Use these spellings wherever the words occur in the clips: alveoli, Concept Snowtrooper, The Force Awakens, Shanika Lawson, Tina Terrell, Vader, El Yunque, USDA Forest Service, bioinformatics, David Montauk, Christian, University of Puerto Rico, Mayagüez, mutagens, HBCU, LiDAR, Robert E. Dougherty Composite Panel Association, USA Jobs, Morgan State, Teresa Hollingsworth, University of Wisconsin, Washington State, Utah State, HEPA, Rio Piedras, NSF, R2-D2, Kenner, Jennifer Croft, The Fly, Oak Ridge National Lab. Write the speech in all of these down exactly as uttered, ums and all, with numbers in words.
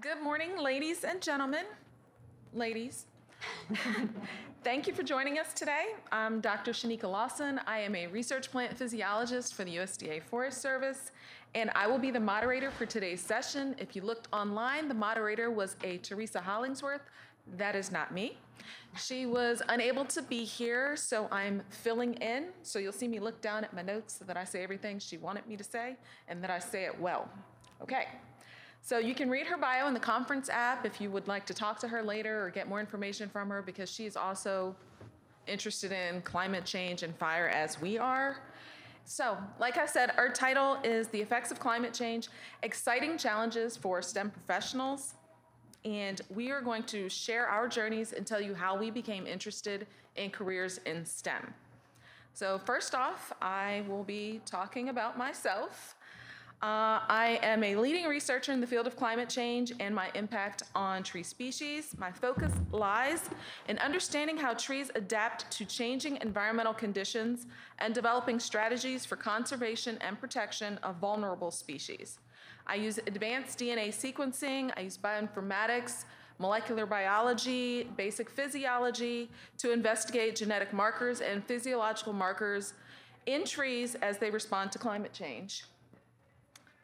Good morning, ladies and gentlemen. Ladies. Thank you for joining us today. I'm Doctor Shanika Lawson. I am a research plant physiologist for the U S D A Forest Service, and I will be the moderator for today's session. If you looked online, the moderator was a Teresa Hollingsworth. That is not me. She was unable to be here, so I'm filling in. So you'll see me look down at my notes so that I say everything she wanted me to say and that I say it well. Okay. So you can read her bio in the conference app if you would like to talk to her later or get more information from her, because she's also interested in climate change and fire as we are. So, like I said, our title is The Effects of Climate Change, Exciting Challenges for STEM Professionals. And we are going to share our journeys and tell you how we became interested in careers in STEM. So first off, I will be talking about myself. Uh, I am a leading researcher in the field of climate change and my impact on tree species. My focus lies in understanding how trees adapt to changing environmental conditions and developing strategies for conservation and protection of vulnerable species. I use advanced D N A sequencing, I use bioinformatics, molecular biology, basic physiology to investigate genetic markers and physiological markers in trees as they respond to climate change.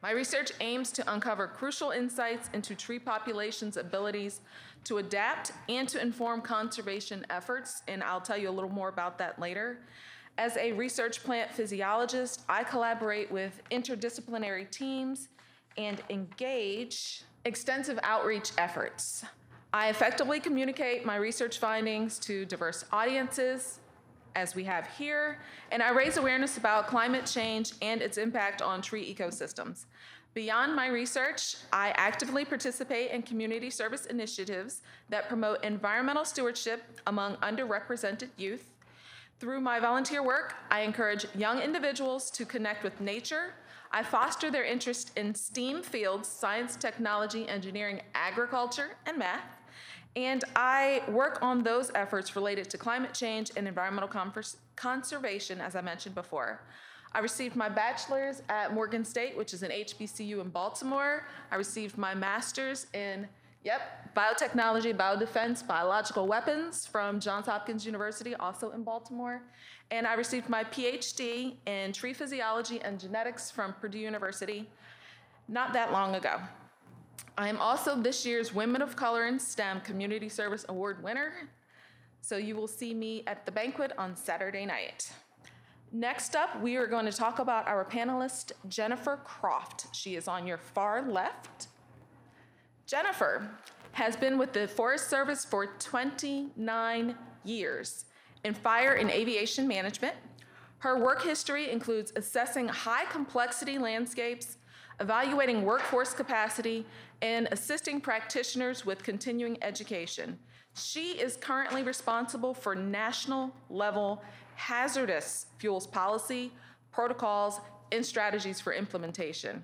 My research aims to uncover crucial insights into tree populations' abilities to adapt and to inform conservation efforts, and I'll tell you a little more about that later. As a research plant physiologist, I collaborate with interdisciplinary teams and engage extensive outreach efforts. I effectively communicate my research findings to diverse audiences, as we have here, and I raise awareness about climate change and its impact on tree ecosystems. Beyond my research, I actively participate in community service initiatives that promote environmental stewardship among underrepresented youth. Through my volunteer work, I encourage young individuals to connect with nature. I foster their interest in STEAM fields, science, technology, engineering, agriculture, and math. And I work on those efforts related to climate change and environmental converse, conservation, as I mentioned before. I received my bachelor's at Morgan State, which is an H B C U in Baltimore. I received my master's in, yep, biotechnology, biodefense, biological weapons from Johns Hopkins University, also in Baltimore. And I received my P H D in tree physiology and genetics from Purdue University not that long ago. I am also this year's Women of Color in STEM Community Service Award winner, so you will see me at the banquet on Saturday night. Next up, we are going to talk about our panelist, Jennifer Croft. She is on your far left. Jennifer has been with the Forest Service for twenty-nine years in fire and aviation management. Her work history includes assessing high complexity landscapes, evaluating workforce capacity, and assisting practitioners with continuing education. She is currently responsible for national level hazardous fuels policy, protocols, and strategies for implementation.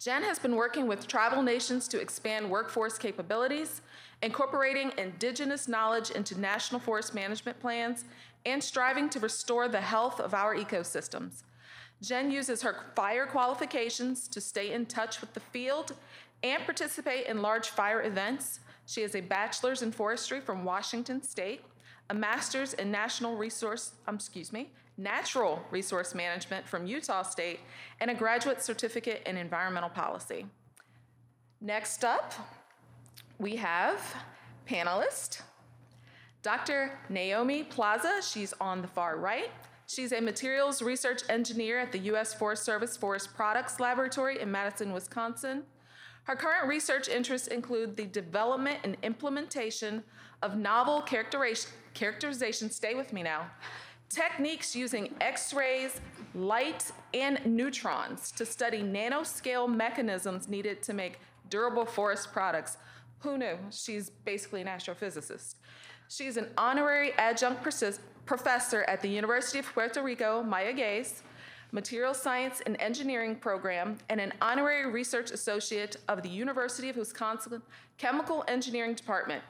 Jen has been working with tribal nations to expand workforce capabilities, incorporating indigenous knowledge into national forest management plans, and striving to restore the health of our ecosystems. Jen uses her fire qualifications to stay in touch with the field and participate in large fire events. She has a bachelor's in forestry from Washington State, a master's in national resource, um, excuse me, natural resource management from Utah State, and a graduate certificate in environmental policy. Next up, we have panelist Doctor Naomi Plaza. She's on the far right. She's a materials research engineer at the U S Forest Service Forest Products Laboratory in Madison, Wisconsin. Her current research interests include the development and implementation of novel characterization, characterization, stay with me now, techniques using X-rays, light, and neutrons to study nanoscale mechanisms needed to make durable forest products. Who knew? She's basically an astrophysicist. She's an honorary adjunct persist- professor at the University of Puerto Rico, Mayagüez, Material Science and Engineering Program, and an honorary research associate of the University of Wisconsin Chemical Engineering Department.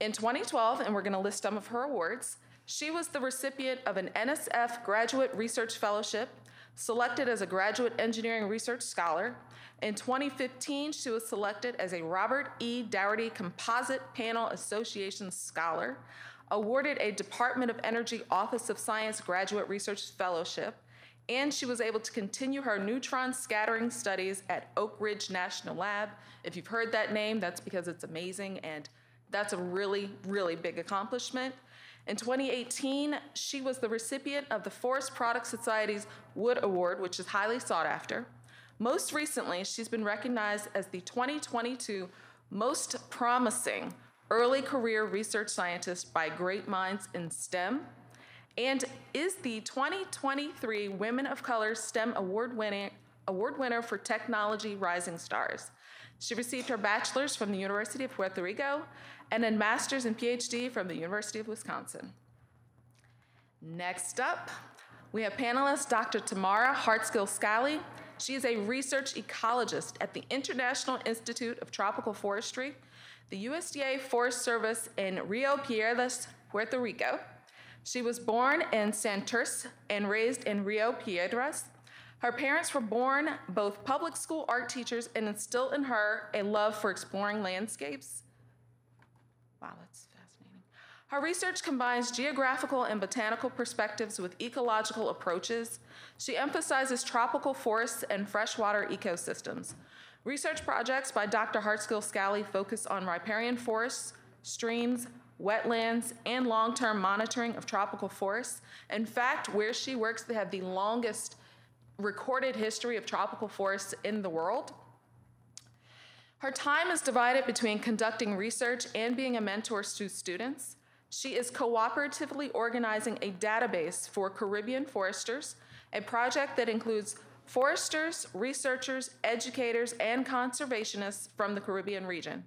In twenty twelve, and we're going to list some of her awards, she was the recipient of an N S F Graduate Research Fellowship, selected as a graduate engineering research scholar. In twenty fifteen, she was selected as a Robert E. Dougherty Composite Panel Association scholar, awarded a Department of Energy Office of Science Graduate Research Fellowship, and she was able to continue her neutron scattering studies at Oak Ridge National Lab. If you've heard that name, that's because it's amazing, and that's a really, really big accomplishment. In twenty eighteen, she was the recipient of the Forest Products Society's Wood Award, which is highly sought after. Most recently, she's been recognized as the twenty twenty-two Most Promising Early Career Research Scientist by Great Minds in STEM, and is the twenty twenty-three Women of Color STEM Award winning, award winner for Technology Rising Stars. She received her bachelor's from the University of Puerto Rico and a master's and PhD from the University of Wisconsin. Next up, we have panelist Doctor Tamara Heartsill-Scalley. She is a research ecologist at the International Institute of Tropical Forestry, the U S D A Forest Service in Rio Piedras, Puerto Rico. She was born in Santurce and raised in Rio Piedras. Her parents were born both public school art teachers and instilled in her a love for exploring landscapes. Wow, that's fascinating. Her research combines geographical and botanical perspectives with ecological approaches. She emphasizes tropical forests and freshwater ecosystems. Research projects by Doctor Heartsill-Scalley focus on riparian forests, streams, wetlands, and long-term monitoring of tropical forests. In fact, where she works, they have the longest recorded history of tropical forests in the world. Her time is divided between conducting research and being a mentor to students. She is cooperatively organizing a database for Caribbean foresters, a project that includes foresters, researchers, educators, and conservationists from the Caribbean region.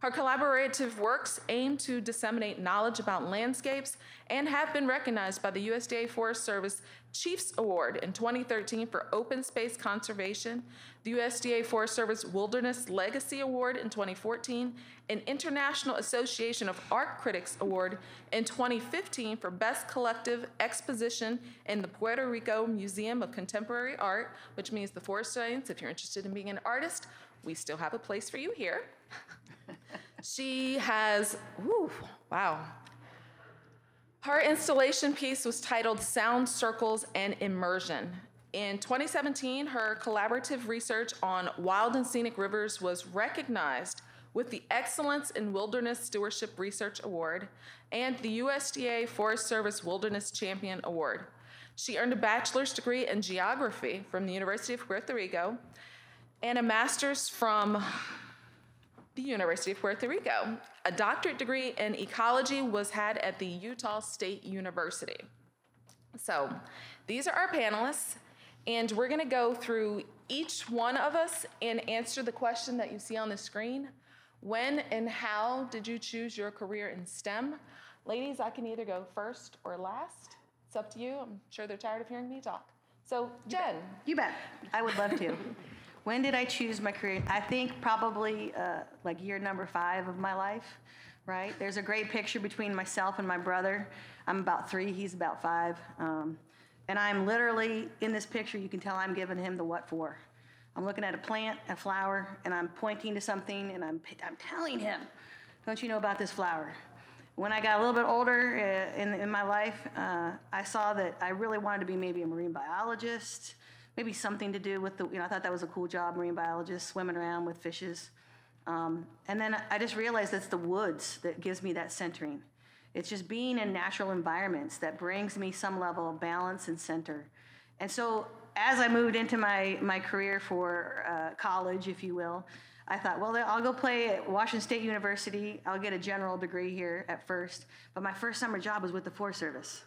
Her collaborative works aim to disseminate knowledge about landscapes and have been recognized by the U S D A Forest Service Chiefs Award in twenty thirteen for Open Space Conservation, the U S D A Forest Service Wilderness Legacy Award in twenty fourteen, and International Association of Art Critics Award in twenty fifteen for Best Collective Exposition in the Puerto Rico Museum of Contemporary Art, which means the forest science. If you're interested in being an artist, we still have a place for you here. She has, ooh, wow. Her installation piece was titled Sound Circles and Immersion. In twenty seventeen, her collaborative research on wild and scenic rivers was recognized with the Excellence in Wilderness Stewardship Research Award and the U S D A Forest Service Wilderness Champion Award. She earned a bachelor's degree in geography from the University of Puerto Rico and a master's from the University of Puerto Rico. A doctorate degree in ecology was had at the Utah State University. So these are our panelists, and we're gonna go through each one of us and answer the question that you see on the screen. When and how did you choose your career in STEM? Ladies, I can either go first or last. It's up to you. I'm sure they're tired of hearing me talk. So Jen. You bet, you bet. I would love to. When did I choose my career? I think probably uh, like year number five of my life, right? There's a great picture between myself and my brother. I'm about three, he's about five. Um, and I'm literally, in this picture, you can tell I'm giving him the what for. I'm looking at a plant, a flower, and I'm pointing to something, and I'm, I'm telling him, don't you know about this flower? When I got a little bit older uh, in, in my life, uh, I saw that I really wanted to be maybe a marine biologist, maybe something to do with the, you know, I thought that was a cool job, marine biologist, swimming around with fishes. Um, and then I just realized it's the woods that gives me that centering. It's just being in natural environments that brings me some level of balance and center. And so as I moved into my, my career for uh, college, if you will, I thought, well, I'll go play at Washington State University. I'll get a general degree here at first. But my first summer job was with the Forest Service,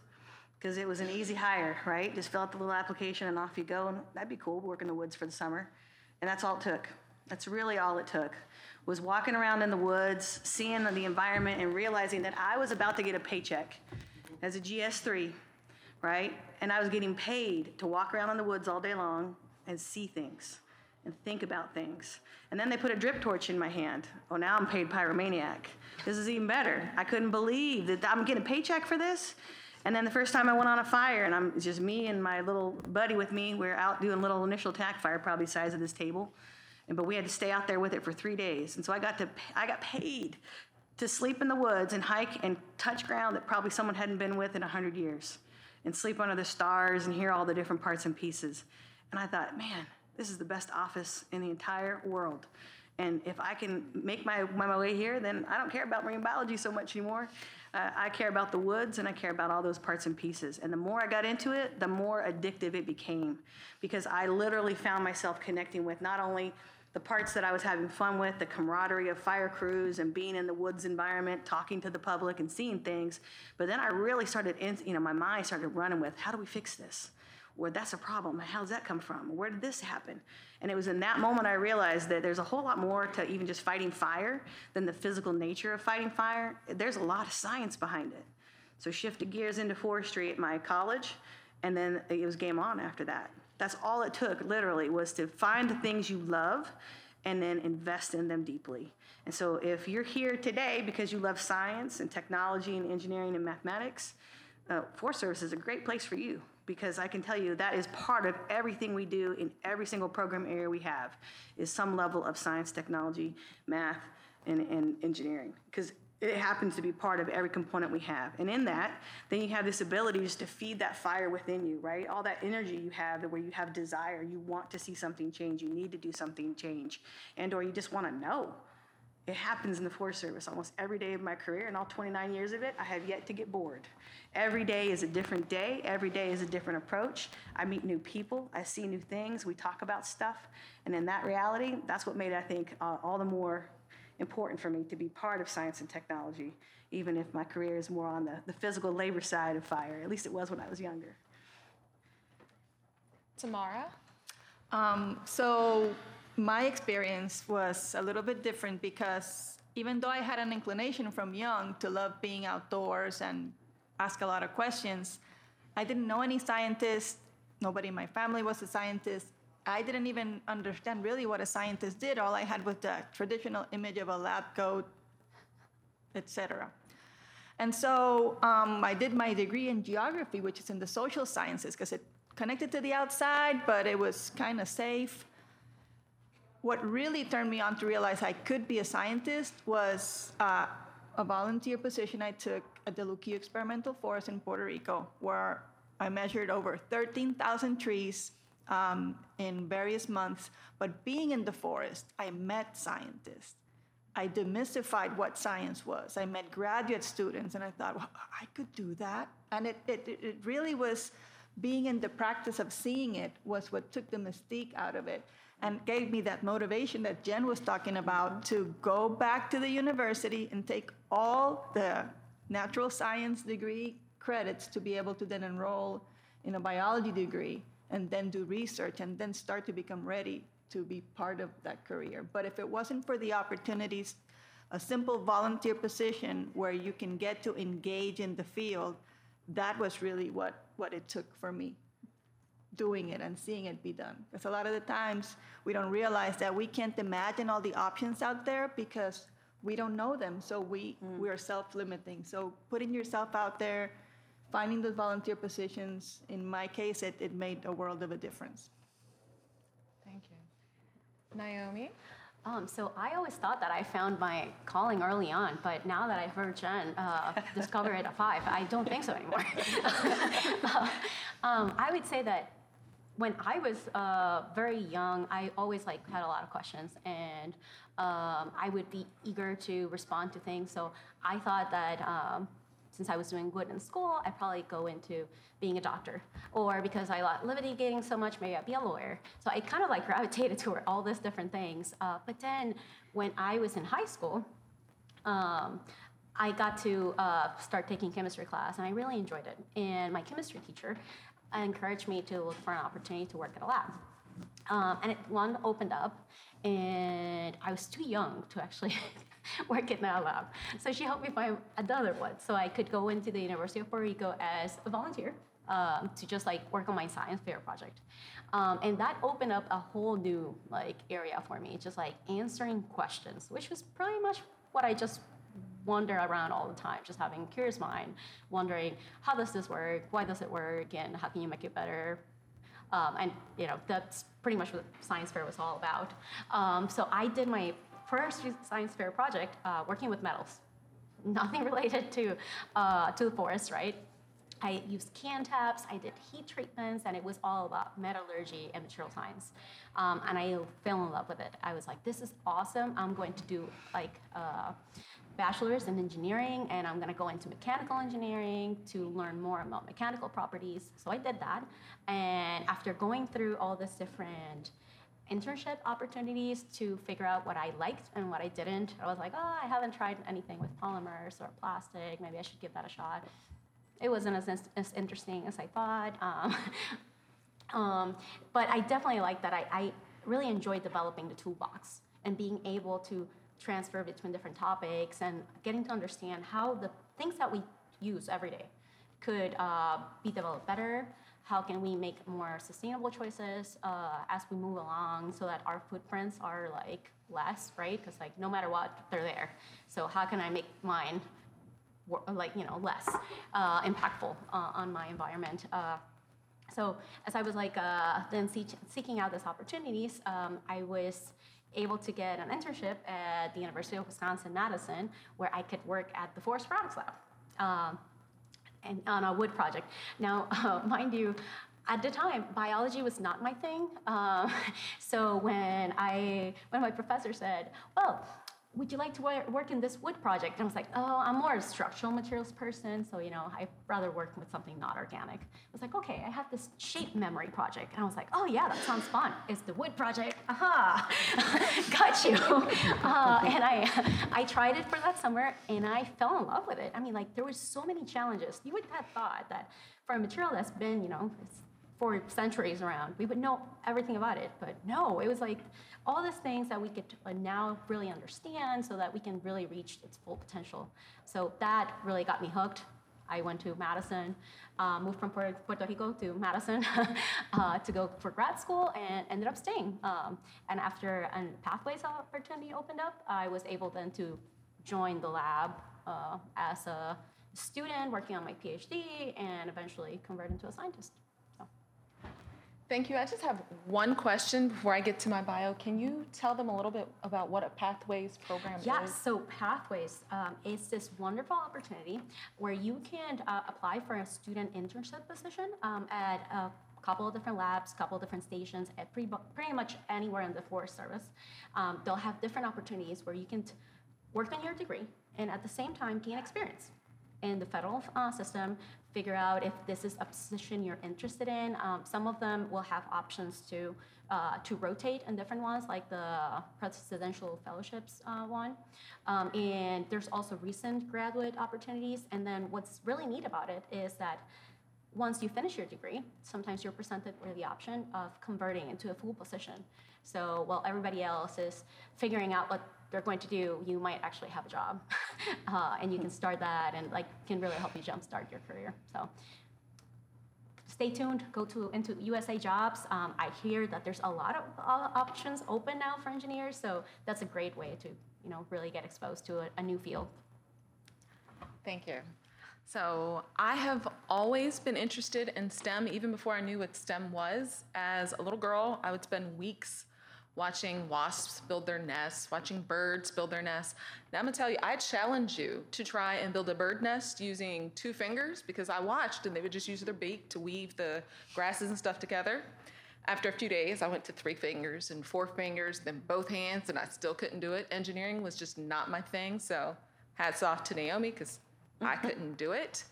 because it was an easy hire, right? Just fill out the little application and off you go, and that'd be cool, work in the woods for the summer. And that's all it took. That's really all it took, was walking around in the woods, seeing the environment, and realizing that I was about to get a paycheck as a G S three, right? And I was getting paid to walk around in the woods all day long and see things and think about things. And then they put a drip torch in my hand. Oh, now I'm paid pyromaniac. This is even better. I couldn't believe that I'm getting a paycheck for this. And then the first time I went on a fire, and I'm it's just me and my little buddy with me. We're out doing little initial attack fire, probably the size of this table, and but we had to stay out there with it for three days. And so I got to I got paid to sleep in the woods and hike and touch ground that probably someone hadn't been with in a hundred years, and sleep under the stars and hear all the different parts and pieces. And I thought, man, this is the best office in the entire world. And if I can make my, my way here, then I don't care about marine biology so much anymore. Uh, I care about the woods, and I care about all those parts and pieces. And the more I got into it, the more addictive it became, because I literally found myself connecting with not only the parts that I was having fun with, the camaraderie of fire crews and being in the woods environment, talking to the public and seeing things, but then I really started, in, you know, my mind started running with, how do we fix this? Or that's a problem, how does that come from? Where did this happen? And it was in that moment I realized that there's a whole lot more to even just fighting fire than the physical nature of fighting fire. There's a lot of science behind it. So shifted gears into forestry at my college, and then it was game on after that. That's all it took, literally, was to find the things you love and then invest in them deeply. And so if you're here today because you love science and technology and engineering and mathematics, uh, Forest Service is a great place for you, because I can tell you that is part of everything we do in every single program area we have, is some level of science, technology, math, and, and engineering. Because it happens to be part of every component we have. And in that, then you have this ability just to feed that fire within you, right? All that energy you have, where you have desire, you want to see something change, you need to do something change, and or you just want to know. It happens in the Forest Service almost every day of my career, and all twenty-nine years of it, I have yet to get bored. Every day is a different day. Every day is a different approach. I meet new people. I see new things. We talk about stuff. And in that reality, that's what made, I think, uh, all the more important for me to be part of science and technology, even if my career is more on the, the physical labor side of fire. At least it was when I was younger. Tamara? Um, so... My experience was a little bit different, because even though I had an inclination from young to love being outdoors and ask a lot of questions, I didn't know any scientists. Nobody in my family was a scientist. I didn't even understand really what a scientist did. All I had was the traditional image of a lab coat, et cetera. And so um, I did my degree in geography, which is in the social sciences, because it connected to the outside, but it was kind of safe. What really turned me on to realize I could be a scientist was uh, a volunteer position I took at the Luquillo Experimental Forest in Puerto Rico, where I measured over thirteen thousand trees um, in various months. But being in the forest, I met scientists. I demystified what science was. I met graduate students, and I thought, well, I could do that. And it, it, it really was being in the practice of seeing it was what took the mystique out of it, and gave me that motivation that Jen was talking about to go back to the university and take all the natural science degree credits to be able to then enroll in a biology degree and then do research and then start to become ready to be part of that career. But if it wasn't for the opportunities, a simple volunteer position where you can get to engage in the field, that was really what, what it took for me. Doing it and seeing it be done. Because a lot of the times we don't realize that we can't imagine all the options out there because we don't know them. So we, mm. we are self-limiting. So putting yourself out there, finding those volunteer positions, in my case, it, it made a world of a difference. Thank you. Naomi? Um, so I always thought that I found my calling early on, but now that I've heard Jen uh, discover it at five, I don't think so anymore. um, I would say that when I was uh, very young, I always like had a lot of questions, and um, I would be eager to respond to things. So I thought that um, since I was doing good in school, I'd probably go into being a doctor, or because I love litigating so much, maybe I'd be a lawyer. So I kind of like gravitated toward all these different things. Uh, but then when I was in high school, um, I got to uh, start taking chemistry class, and I really enjoyed it. And my chemistry teacher encouraged me to look for an opportunity to work at a lab. Um, and it, one opened up, and I was too young to actually work in that lab. So she helped me find another one. So I could go into the University of Puerto Rico as a volunteer um, to just like work on my science fair project. Um, and that opened up a whole new like area for me, just like answering questions, which was pretty much what I just wander around all the time, just having a curious mind, wondering how does this work, why does it work, and how can you make it better? Um, and you know, that's pretty much what science fair was all about. Um, so I did my first science fair project uh, working with metals, nothing related to uh, to the forest, right? I used can taps, I did heat treatments, and it was all about metallurgy and material science. Um, and I fell in love with it. I was like, this is awesome. I'm going to do like a bachelor's in engineering, and I'm going to go into mechanical engineering to learn more about mechanical properties. So I did that. And after going through all these different internship opportunities to figure out what I liked and what I didn't, I was like, oh, I haven't tried anything with polymers or plastic. Maybe I should give that a shot. It wasn't as, as interesting as I thought, um, um, but I definitely liked that. I, I really enjoyed developing the toolbox and being able to transfer between different topics and getting to understand how the things that we use every day could uh, be developed better. How can we make more sustainable choices uh, as we move along so that our footprints are like less, right? Because like no matter what, they're there. So how can I make mine like, you know, less uh, impactful uh, on my environment. Uh, so as I was like uh, then se- seeking out these opportunities, um, I was able to get an internship at the University of Wisconsin-Madison, where I could work at the Forest Products Lab um, and on a wood project. Now, uh, mind you, at the time, biology was not my thing. Um, so when I when my professor said, well, would you like to work in this wood project? And I was like, oh, I'm more a structural materials person, so you know, I'd rather work with something not organic. I was like, okay, I have this shape memory project. And I was like, oh yeah, that sounds fun. It's the wood project, aha, got you. Uh, and I, I tried it for that summer and I fell in love with it. I mean, like there were so many challenges. You would have thought that for a material that's been, you know, it's for centuries around, we would know everything about it, but no, it was like all these things that we could now really understand so that we can really reach its full potential. So that really got me hooked. I went to Madison, uh, moved from Puerto Rico to Madison uh, to go for grad school and ended up staying. Um, and after a pathways opportunity opened up, I was able then to join the lab uh, as a student working on my PhD and eventually convert into a scientist. Thank you. I just have one question before I get to my bio. Can you tell them a little bit about what a Pathways program yeah, is? Yes, so Pathways um, is this wonderful opportunity where you can uh, apply for a student internship position um, at a couple of different labs, couple of different stations, at pretty, pretty much anywhere in the Forest Service. Um, they'll have different opportunities where you can t- work on your degree and at the same time gain experience in the federal uh, system, figure out if this is a position you're interested in. Um, some of them will have options to uh, to rotate in different ones, like the presidential fellowships uh, one. Um, and there's also recent graduate opportunities. And then what's really neat about it is that once you finish your degree, sometimes you're presented with the option of converting into a full position. So while everybody else is figuring out what they're going to do, you might actually have a job. uh, and you can start that and like can really help you jumpstart your career. So stay tuned, go to into U S A Jobs. Um, I hear that there's a lot of uh, options open now for engineers. So that's a great way to, you know, really get exposed to a, a new field. Thank you. So I have always been interested in STEM, even before I knew what STEM was. As a little girl, I would spend weeks watching wasps build their nests, watching birds build their nests. Now I'm gonna tell you, I challenge you to try and build a bird nest using two fingers, because I watched and they would just use their beak to weave the grasses and stuff together. After a few days, I went to three fingers and four fingers, then both hands, and I still couldn't do it. Engineering was just not my thing, so hats off to Naomi, because I couldn't do it.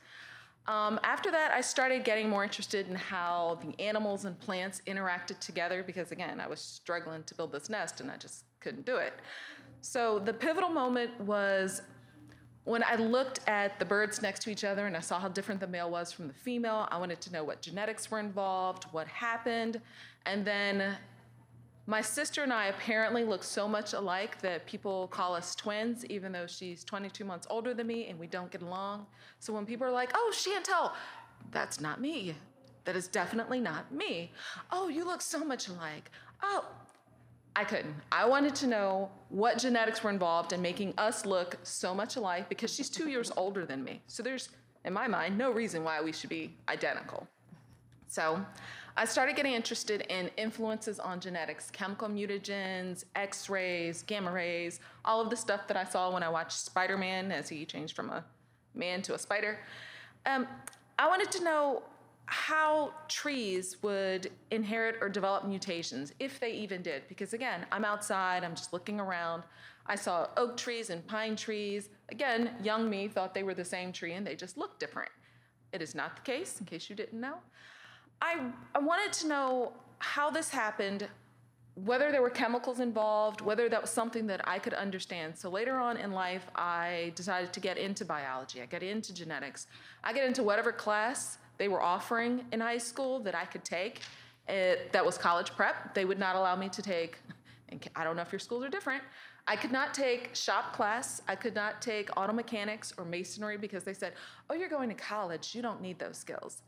Um, after that, I started getting more interested in how the animals and plants interacted together, because again, I was struggling to build this nest and I just couldn't do it. So the pivotal moment was when I looked at the birds next to each other and I saw how different the male was from the female. I wanted to know what genetics were involved, what happened, and then my sister and I apparently look so much alike that people call us twins, even though she's twenty-two months older than me and we don't get along. So when people are like, oh, Chantel, that's not me. That is definitely not me. Oh, you look so much alike. Oh, I couldn't. I wanted to know what genetics were involved in making us look so much alike, because she's two years older than me. So there's, in my mind, no reason why we should be identical. So I started getting interested in influences on genetics, chemical mutagens, X-rays, gamma rays, all of the stuff that I saw when I watched Spider-Man as he changed from a man to a spider. Um, I wanted to know how trees would inherit or develop mutations, if they even did. Because again, I'm outside, I'm just looking around. I saw oak trees and pine trees. Again, young me thought they were the same tree and they just looked different. It is not the case, in case you didn't know. I, I wanted to know how this happened, whether there were chemicals involved, whether that was something that I could understand. So later on in life, I decided to get into biology. I got into genetics. I got into whatever class they were offering in high school that I could take. It, that was college prep. They would not allow me to take, and I don't know if your schools are different, I could not take shop class. I could not take auto mechanics or masonry because they said, oh, you're going to college. You don't need those skills.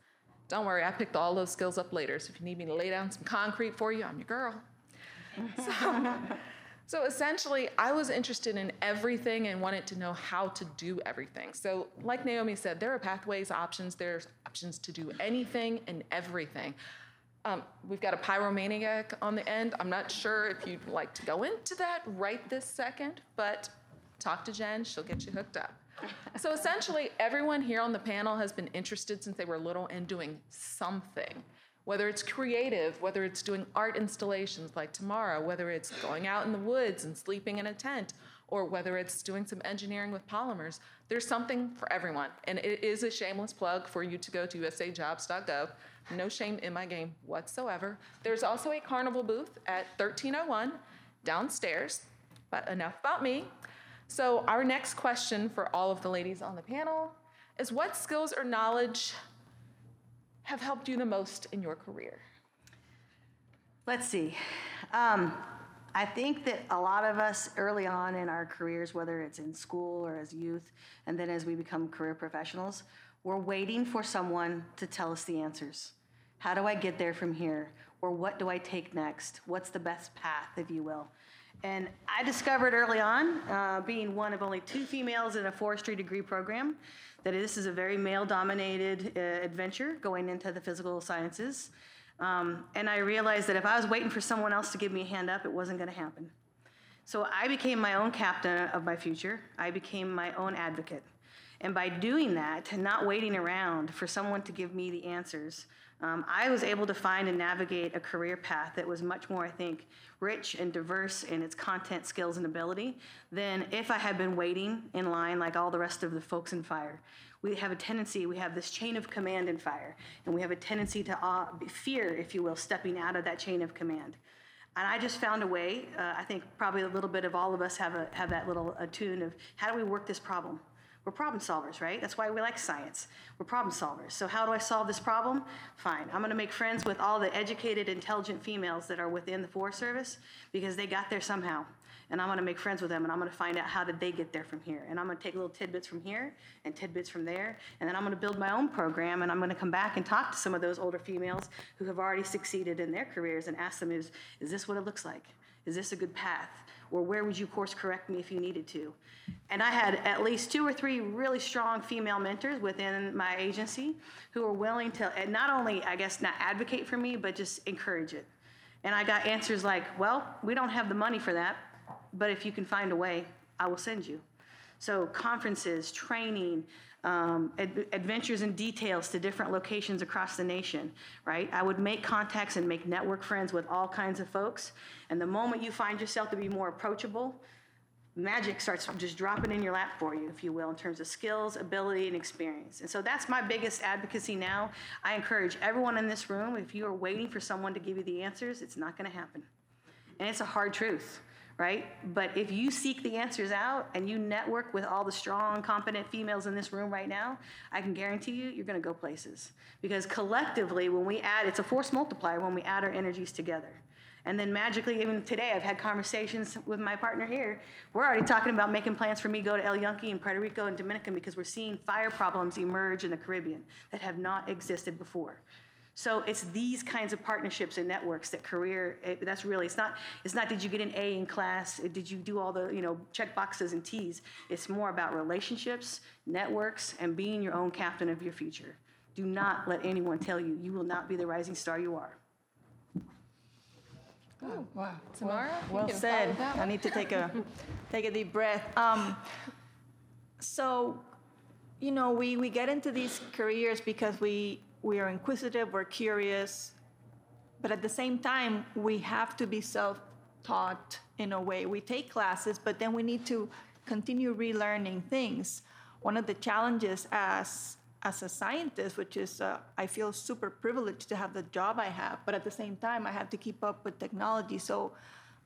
Don't worry, I picked all those skills up later. So if you need me to lay down some concrete for you, I'm your girl. So, so essentially, I was interested in everything and wanted to know how to do everything. So like Naomi said, there are pathways, options. There's options to do anything and everything. Um, we've got a pyromaniac on the end. I'm not sure if you'd like to go into that right this second, but talk to Jen. She'll get you hooked up. So essentially, everyone here on the panel has been interested since they were little in doing something, whether it's creative, whether it's doing art installations like Tamara, whether it's going out in the woods and sleeping in a tent, or whether it's doing some engineering with polymers. There's something for everyone. And it is a shameless plug for you to go to U S A jobs dot gov. No shame in my game whatsoever. There's also a carnival booth at thirteen oh one downstairs. But enough about me. So our next question for all of the ladies on the panel is, what skills or knowledge have helped you the most in your career? Let's see. Um, I think that a lot of us early on in our careers, whether it's in school or as youth, and then as we become career professionals, we're waiting for someone to tell us the answers. How do I get there from here? Or what do I take next? What's the best path, if you will? And I discovered early on, uh, being one of only two females in a forestry degree program, that this is a very male-dominated uh, adventure going into the physical sciences. Um, and I realized that if I was waiting for someone else to give me a hand up, it wasn't going to happen. So I became my own captain of my future. I became my own advocate. And by doing that, not waiting around for someone to give me the answers, Um, I was able to find and navigate a career path that was much more, I think, rich and diverse in its content, skills, and ability than if I had been waiting in line like all the rest of the folks in fire. We have a tendency, we have this chain of command in fire, and we have a tendency to uh, fear, if you will, stepping out of that chain of command. And I just found a way, uh, I think probably a little bit of all of us have a, have that little attune of, how do we work this problem? We're problem solvers, right? That's why we like science. We're problem solvers. So how do I solve this problem? Fine. I'm going to make friends with all the educated, intelligent females that are within the Forest Service because they got there somehow. And I'm going to make friends with them, and I'm going to find out how did they get there from here. And I'm going to take little tidbits from here and tidbits from there. And then I'm going to build my own program, and I'm going to come back and talk to some of those older females who have already succeeded in their careers and ask them, is, is this what it looks like? Is this a good path? Or where would you course correct me if you needed to? And I had at least two or three really strong female mentors within my agency who were willing to not only, I guess, not advocate for me, but just encourage it. And I got answers like, well, we don't have the money for that, but if you can find a way, I will send you. So conferences, training, Um, ad- adventures and details to different locations across the nation, right? I would make contacts and make network friends with all kinds of folks. And the moment you find yourself to be more approachable, magic starts just dropping in your lap for you, if you will, in terms of skills, ability, and experience. And so that's my biggest advocacy now. I encourage everyone in this room, if you are waiting for someone to give you the answers, it's not going to happen. And it's a hard truth, right? But if you seek the answers out and you network with all the strong, competent females in this room right now, I can guarantee you, you're going to go places. Because collectively, when we add, it's a force multiplier when we add our energies together. And then magically, even today, I've had conversations with my partner here. We're already talking about making plans for me to go to El Yunque and Puerto Rico and Dominican because we're seeing fire problems emerge in the Caribbean that have not existed before. So it's these kinds of partnerships and networks that career, it, that's really, it's not, it's not did you get an A in class, did you do all the, you know, check boxes and T's. It's more about relationships, networks, and being your own captain of your future. Do not let anyone tell you you will not be the rising star you are. Oh, wow. Tamara? Well, well said. I need to take a take a deep breath. Um, so, you know, we, we get into these careers because we we are inquisitive, we're curious, but at the same time, we have to be self-taught in a way. We take classes, but then we need to continue relearning things. One of the challenges as as a scientist, which is, uh, I feel super privileged to have the job I have, but at the same time, I have to keep up with technology. So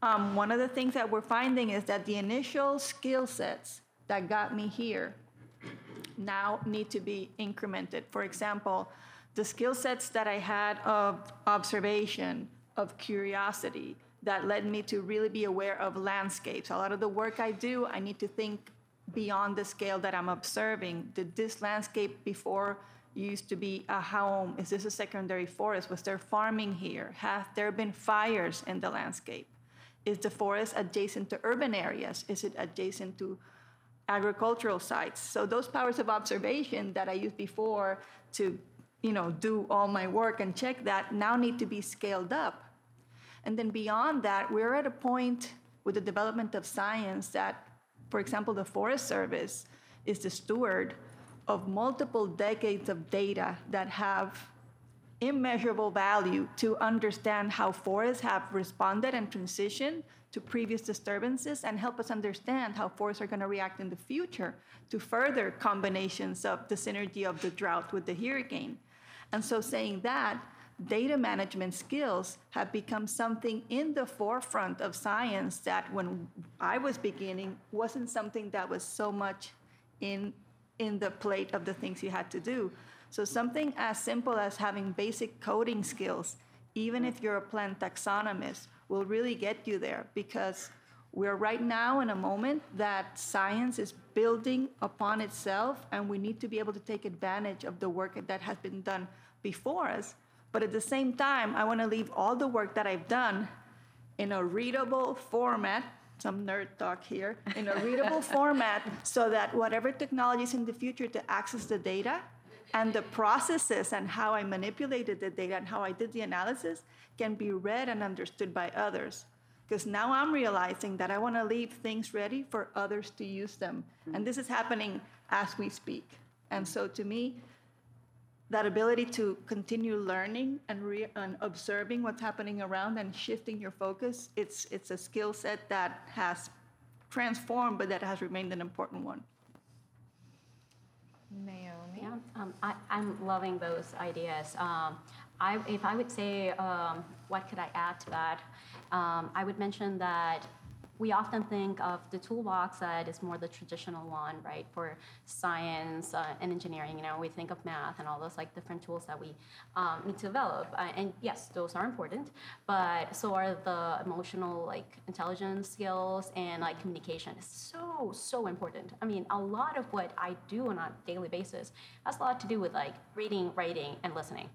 um, one of the things that we're finding is that the initial skill sets that got me here now need to be incremented. For example, the skill sets that I had of observation, of curiosity, that led me to really be aware of landscapes. A lot of the work I do, I need to think beyond the scale that I'm observing. Did this landscape before used to be a home? Is this a secondary forest? Was there farming here? Have there been fires in the landscape? Is the forest adjacent to urban areas? Is it adjacent to agricultural sites? So those powers of observation that I used before to, you know, do all my work and check that now need to be scaled up. And then beyond that, we're at a point with the development of science that, for example, the Forest Service is the steward of multiple decades of data that have immeasurable value to understand how forests have responded and transitioned to previous disturbances and help us understand how forests are going to react in the future to further combinations of the synergy of the drought with the hurricane. And so saying that, data management skills have become something in the forefront of science that when I was beginning wasn't something that was so much in, in the plate of the things you had to do. So something as simple as having basic coding skills, even if you're a plant taxonomist, will really get you there, because we're right now in a moment that science is building upon itself, and we need to be able to take advantage of the work that has been done before us. But at the same time, I want to leave all the work that I've done in a readable format, some nerd talk here, in a readable format, so that whatever technologies in the future to access the data and the processes and how I manipulated the data and how I did the analysis can be read and understood by others. Because now I'm realizing that I want to leave things ready for others to use them. And this is happening as we speak. And so to me, that ability to continue learning and, re- and observing what's happening around and shifting your focus, it's it's a skill set that has transformed, but that has remained an important one. Naomi? Yeah, um, I, I'm loving those ideas. Um, I, if I would say, um, what could I add to that? Um, I would mention that we often think of the toolbox that is more the traditional one, right, for science uh, and engineering. You know, we think of math and all those like different tools that we um, need to develop. Uh, and yes, those are important, but so are the emotional, like, intelligence skills and like communication. It's so, so important. I mean, a lot of what I do on a daily basis has a lot to do with like reading, writing, and listening.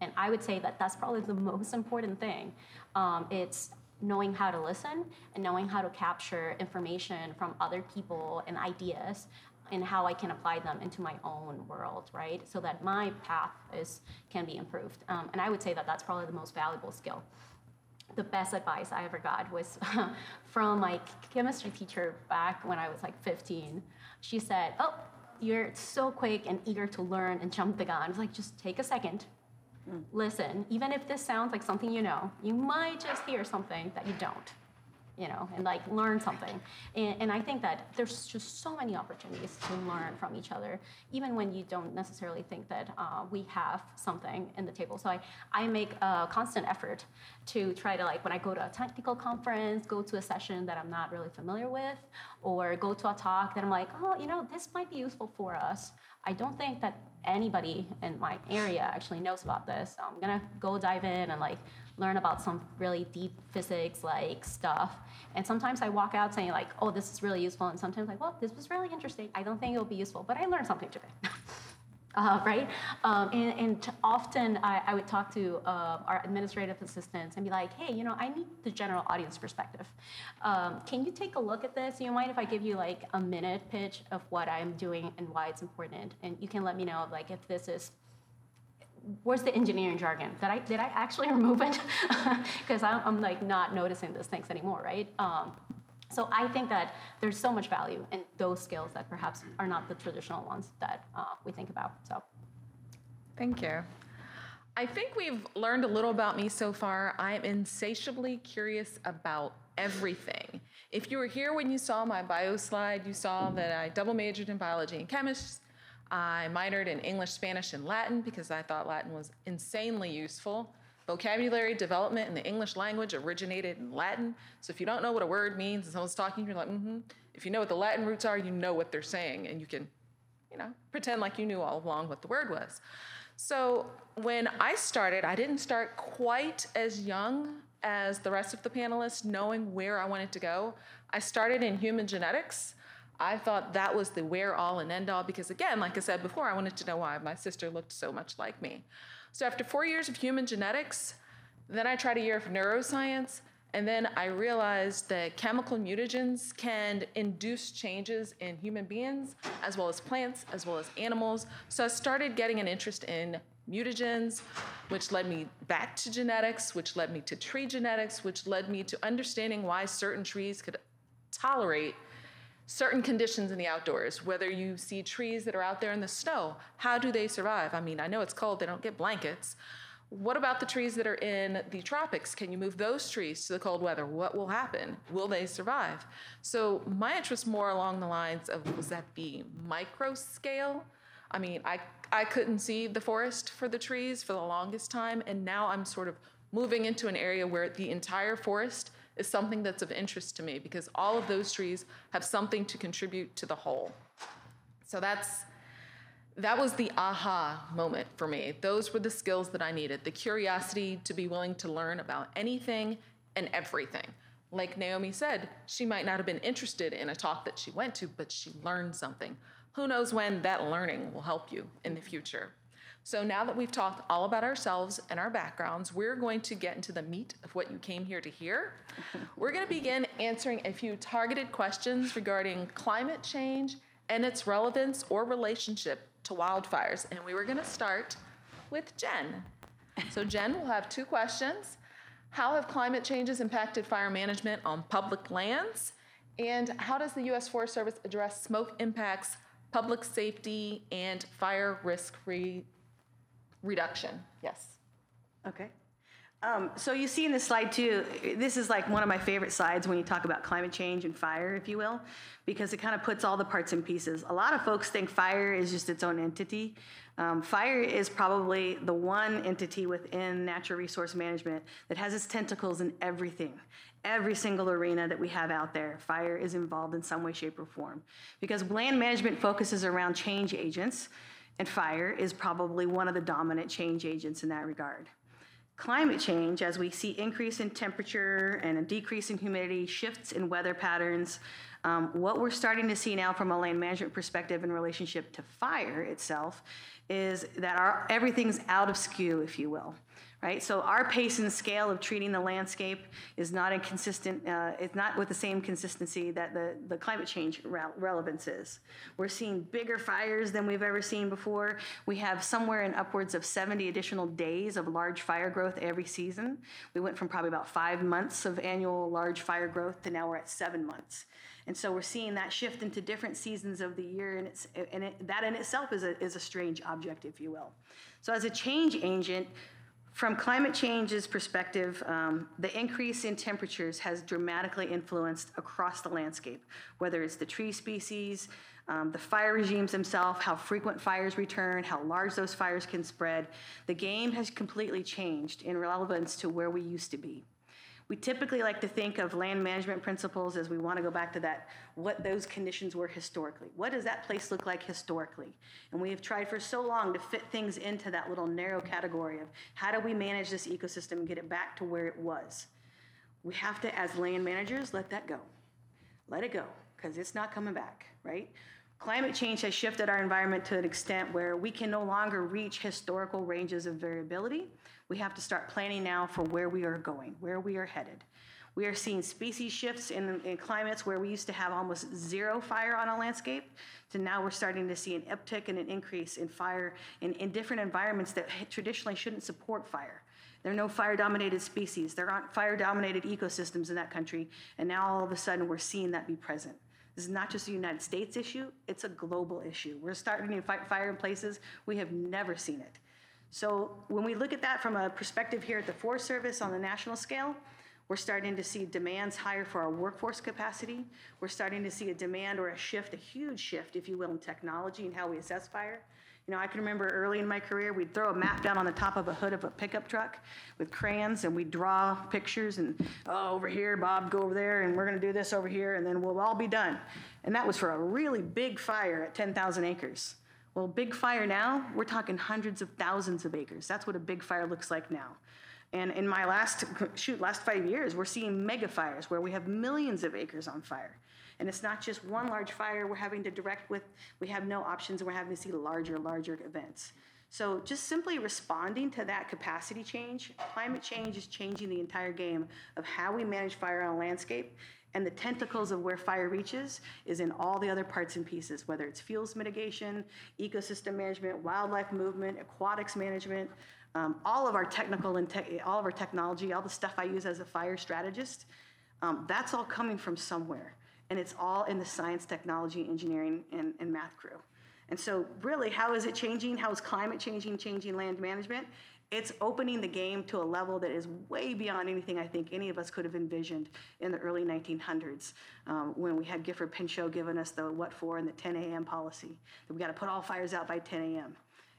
And I would say that that's probably the most important thing. Um, it's knowing how to listen and knowing how to capture information from other people and ideas and how I can apply them into my own world, right? So that my path is can be improved. Um, and I would say that that's probably the most valuable skill. The best advice I ever got was from my chemistry teacher back when I was like fifteen. She said, oh, you're so quick and eager to learn and jump the gun. I was like, just take a second. Listen, even if this sounds like something you know, you might just hear something that you don't, you know, and like learn something. And, and I think that there's just so many opportunities to learn from each other, even when you don't necessarily think that uh, we have something in the table. So I, I make a constant effort to try to, like, when I go to a technical conference, go to a session that I'm not really familiar with, or go to a talk that I'm like, oh, you know, this might be useful for us. I don't think that anybody in my area actually knows about this. So I'm gonna go dive in and like learn about some really deep physics like stuff. And sometimes I walk out saying like, oh, this is really useful. And sometimes like, well, this was really interesting. I don't think it'll be useful, but I learned something today. Uh, right? Um, and, and often I, I would talk to uh, our administrative assistants and be like, hey, you know, I need the general audience perspective. Um, can you take a look at this? You mind if I give you like a minute pitch of what I'm doing and why it's important? And you can let me know like if this is, where's the engineering jargon? Did I, did I actually remove it? Because I'm, I'm like not noticing those things anymore, right? Um, So I think that there's so much value in those skills that perhaps are not the traditional ones that uh, we think about. So, thank you. I think we've learned a little about me so far. I'm insatiably curious about everything. If you were here when you saw my bio slide, you saw that I double majored in biology and chemistry. I minored in English, Spanish, and Latin because I thought Latin was insanely useful. Vocabulary development in the English language originated in Latin. So if you don't know what a word means and someone's talking, you're like, mm-hmm. If you know what the Latin roots are, you know what they're saying. And you can, you know, pretend like you knew all along what the word was. So when I started, I didn't start quite as young as the rest of the panelists, knowing where I wanted to go. I started in human genetics. I thought that was the where all and end all because, again, like I said before, I wanted to know why my sister looked so much like me. So after four years of human genetics, then I tried a year of neuroscience, and then I realized that chemical mutagens can induce changes in human beings, as well as plants, as well as animals. So I started getting an interest in mutagens, which led me back to genetics, which led me to tree genetics, which led me to understanding why certain trees could tolerate certain conditions in the outdoors, whether you see trees that are out there in the snow, how do they survive? I mean, I know it's cold, they don't get blankets. What about the trees that are in the tropics? Can you move those trees to the cold weather? What will happen? Will they survive? So my interest more along the lines of, was that the micro scale? I mean, I, I couldn't see the forest for the trees for the longest time, and now I'm sort of moving into an area where the entire forest is something that's of interest to me because all of those trees have something to contribute to the whole. So that's that was the aha moment for me. Those were the skills that I needed, the curiosity to be willing to learn about anything and everything. Like Naomi said, she might not have been interested in a talk that she went to, but she learned something. Who knows when that learning will help you in the future. So now that we've talked all about ourselves and our backgrounds, we're going to get into the meat of what you came here to hear. We're going to begin answering a few targeted questions regarding climate change and its relevance or relationship to wildfires. And we were going to start with Jen. So Jen will have two questions. How have climate changes impacted fire management on public lands? And how does the U S Forest Service address smoke impacts, public safety, and fire risk re- Reduction, yes. Okay. Um, so you see in this slide too, this is like one of my favorite slides when you talk about climate change and fire, if you will, because it kind of puts all the parts and pieces. A lot of folks think fire is just its own entity. Um, fire is probably the one entity within natural resource management that has its tentacles in everything. Every single arena that we have out there, fire is involved in some way, shape, or form. Because land management focuses around change agents, and fire is probably one of the dominant change agents in that regard. Climate change, as we see increase in temperature and a decrease in humidity, shifts in weather patterns, um, what we're starting to see now from a land management perspective in relationship to fire itself is that our, everything's out of skew, if you will. Right? So our pace and scale of treating the landscape is not inconsistent, uh, it's not with the same consistency that the, the climate change re- relevance is. We're seeing bigger fires than we've ever seen before. We have somewhere in upwards of seventy additional days of large fire growth every season. We went from probably about five months of annual large fire growth to now we're at seven months. And so we're seeing that shift into different seasons of the year, and, it's, and it, that in itself is a, is a strange object, if you will. So as a change agent, from climate change's perspective, um, the increase in temperatures has dramatically influenced across the landscape, whether it's the tree species, um, the fire regimes themselves, how frequent fires return, how large those fires can spread. The game has completely changed in relevance to where we used to be. We typically like to think of land management principles as we want to go back to that, what those conditions were historically. What does that place look like historically? And we have tried for so long to fit things into that little narrow category of how do we manage this ecosystem and get it back to where it was? We have to, as land managers, let that go. Let it go, because it's not coming back, right? Climate change has shifted our environment to an extent where we can no longer reach historical ranges of variability. We have to start planning now for where we are going, where we are headed. We are seeing species shifts in, in climates where we used to have almost zero fire on a landscape to now we're starting to see an uptick and an increase in fire in, in different environments that traditionally shouldn't support fire. There are no fire-dominated species. There aren't fire-dominated ecosystems in that country, and now all of a sudden we're seeing that be present. This is not just a United States issue, it's a global issue. We're starting to fight fire in places we have never seen it. So when we look at that from a perspective here at the Forest Service on the national scale, we're starting to see demands higher for our workforce capacity. We're starting to see a demand or a shift, a huge shift, if you will, in technology and how we assess fire. You know, I can remember early in my career, we'd throw a map down on the top of a hood of a pickup truck with crayons, and we'd draw pictures and, oh, over here, Bob, go over there, and we're going to do this over here, and then we'll all be done. And that was for a really big fire at ten thousand acres. Well, big fire now, we're talking hundreds of thousands of acres. That's what a big fire looks like now. And in my last, shoot, last five years, we're seeing mega fires where we have millions of acres on fire. And it's not just one large fire we're having to direct with. We have no options, and we're having to see larger, larger events. So just simply responding to that capacity change, climate change is changing the entire game of how we manage fire on a landscape. And the tentacles of where fire reaches is in all the other parts and pieces, whether it's fuels mitigation, ecosystem management, wildlife movement, aquatics management, um, all of our technical and te- all of our technology, all the stuff I use as a fire strategist. Um, that's all coming from somewhere, and it's all in the science, technology, engineering, and, and math crew. And so, really, how is it changing? How is climate changing? Changing land management? It's opening the game to a level that is way beyond anything I think any of us could have envisioned in the early nineteen hundreds um, when we had Gifford Pinchot giving us the what for and the ten a.m. policy, that we got to put all fires out by ten a.m.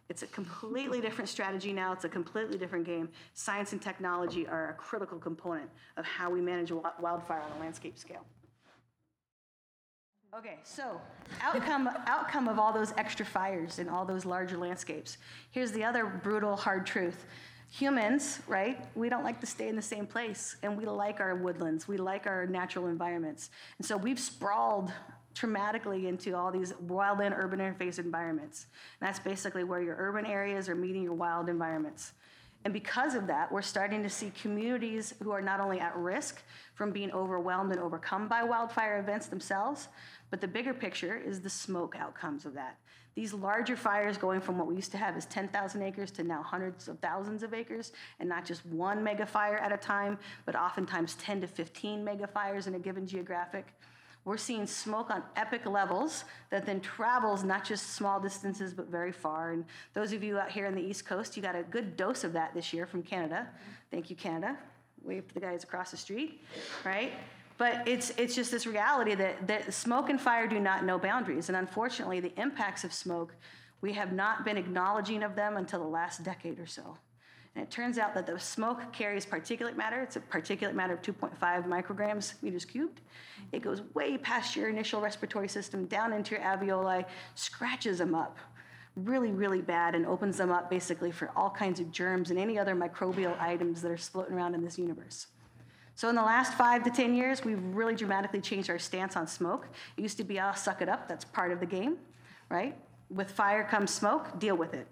It's a completely different strategy now. It's a completely different game. Science and technology are a critical component of how we manage wildfire on a landscape scale. Okay, so outcome outcome of all those extra fires in all those larger landscapes. Here's the other brutal, hard truth. Humans, right, we don't like to stay in the same place, and we like our woodlands. We like our natural environments. And so we've sprawled traumatically into all these wildland urban interface environments. And that's basically where your urban areas are meeting your wild environments. And because of that, we're starting to see communities who are not only at risk from being overwhelmed and overcome by wildfire events themselves, but the bigger picture is the smoke outcomes of that. These larger fires going from what we used to have as ten thousand acres to now hundreds of thousands of acres, and not just one mega fire at a time, but oftentimes ten to fifteen mega fires in a given geographic. We're seeing smoke on epic levels that then travels not just small distances, but very far. And those of you out here on the East Coast, you got a good dose of that this year from Canada. Thank you, Canada. Wave to the guys across the street, right? But it's it's just this reality that, that smoke and fire do not know boundaries. And unfortunately, the impacts of smoke, we have not been acknowledging of them until the last decade or so. And it turns out that the smoke carries particulate matter. It's a particulate matter of two point five micrograms meters cubed. It goes way past your initial respiratory system, down into your alveoli, scratches them up really, really bad, and opens them up basically for all kinds of germs and any other microbial items that are floating around in this universe. So in the last five to ten years, we've really dramatically changed our stance on smoke. It used to be, I'll suck it up. That's part of the game, right? With fire comes smoke, deal with it.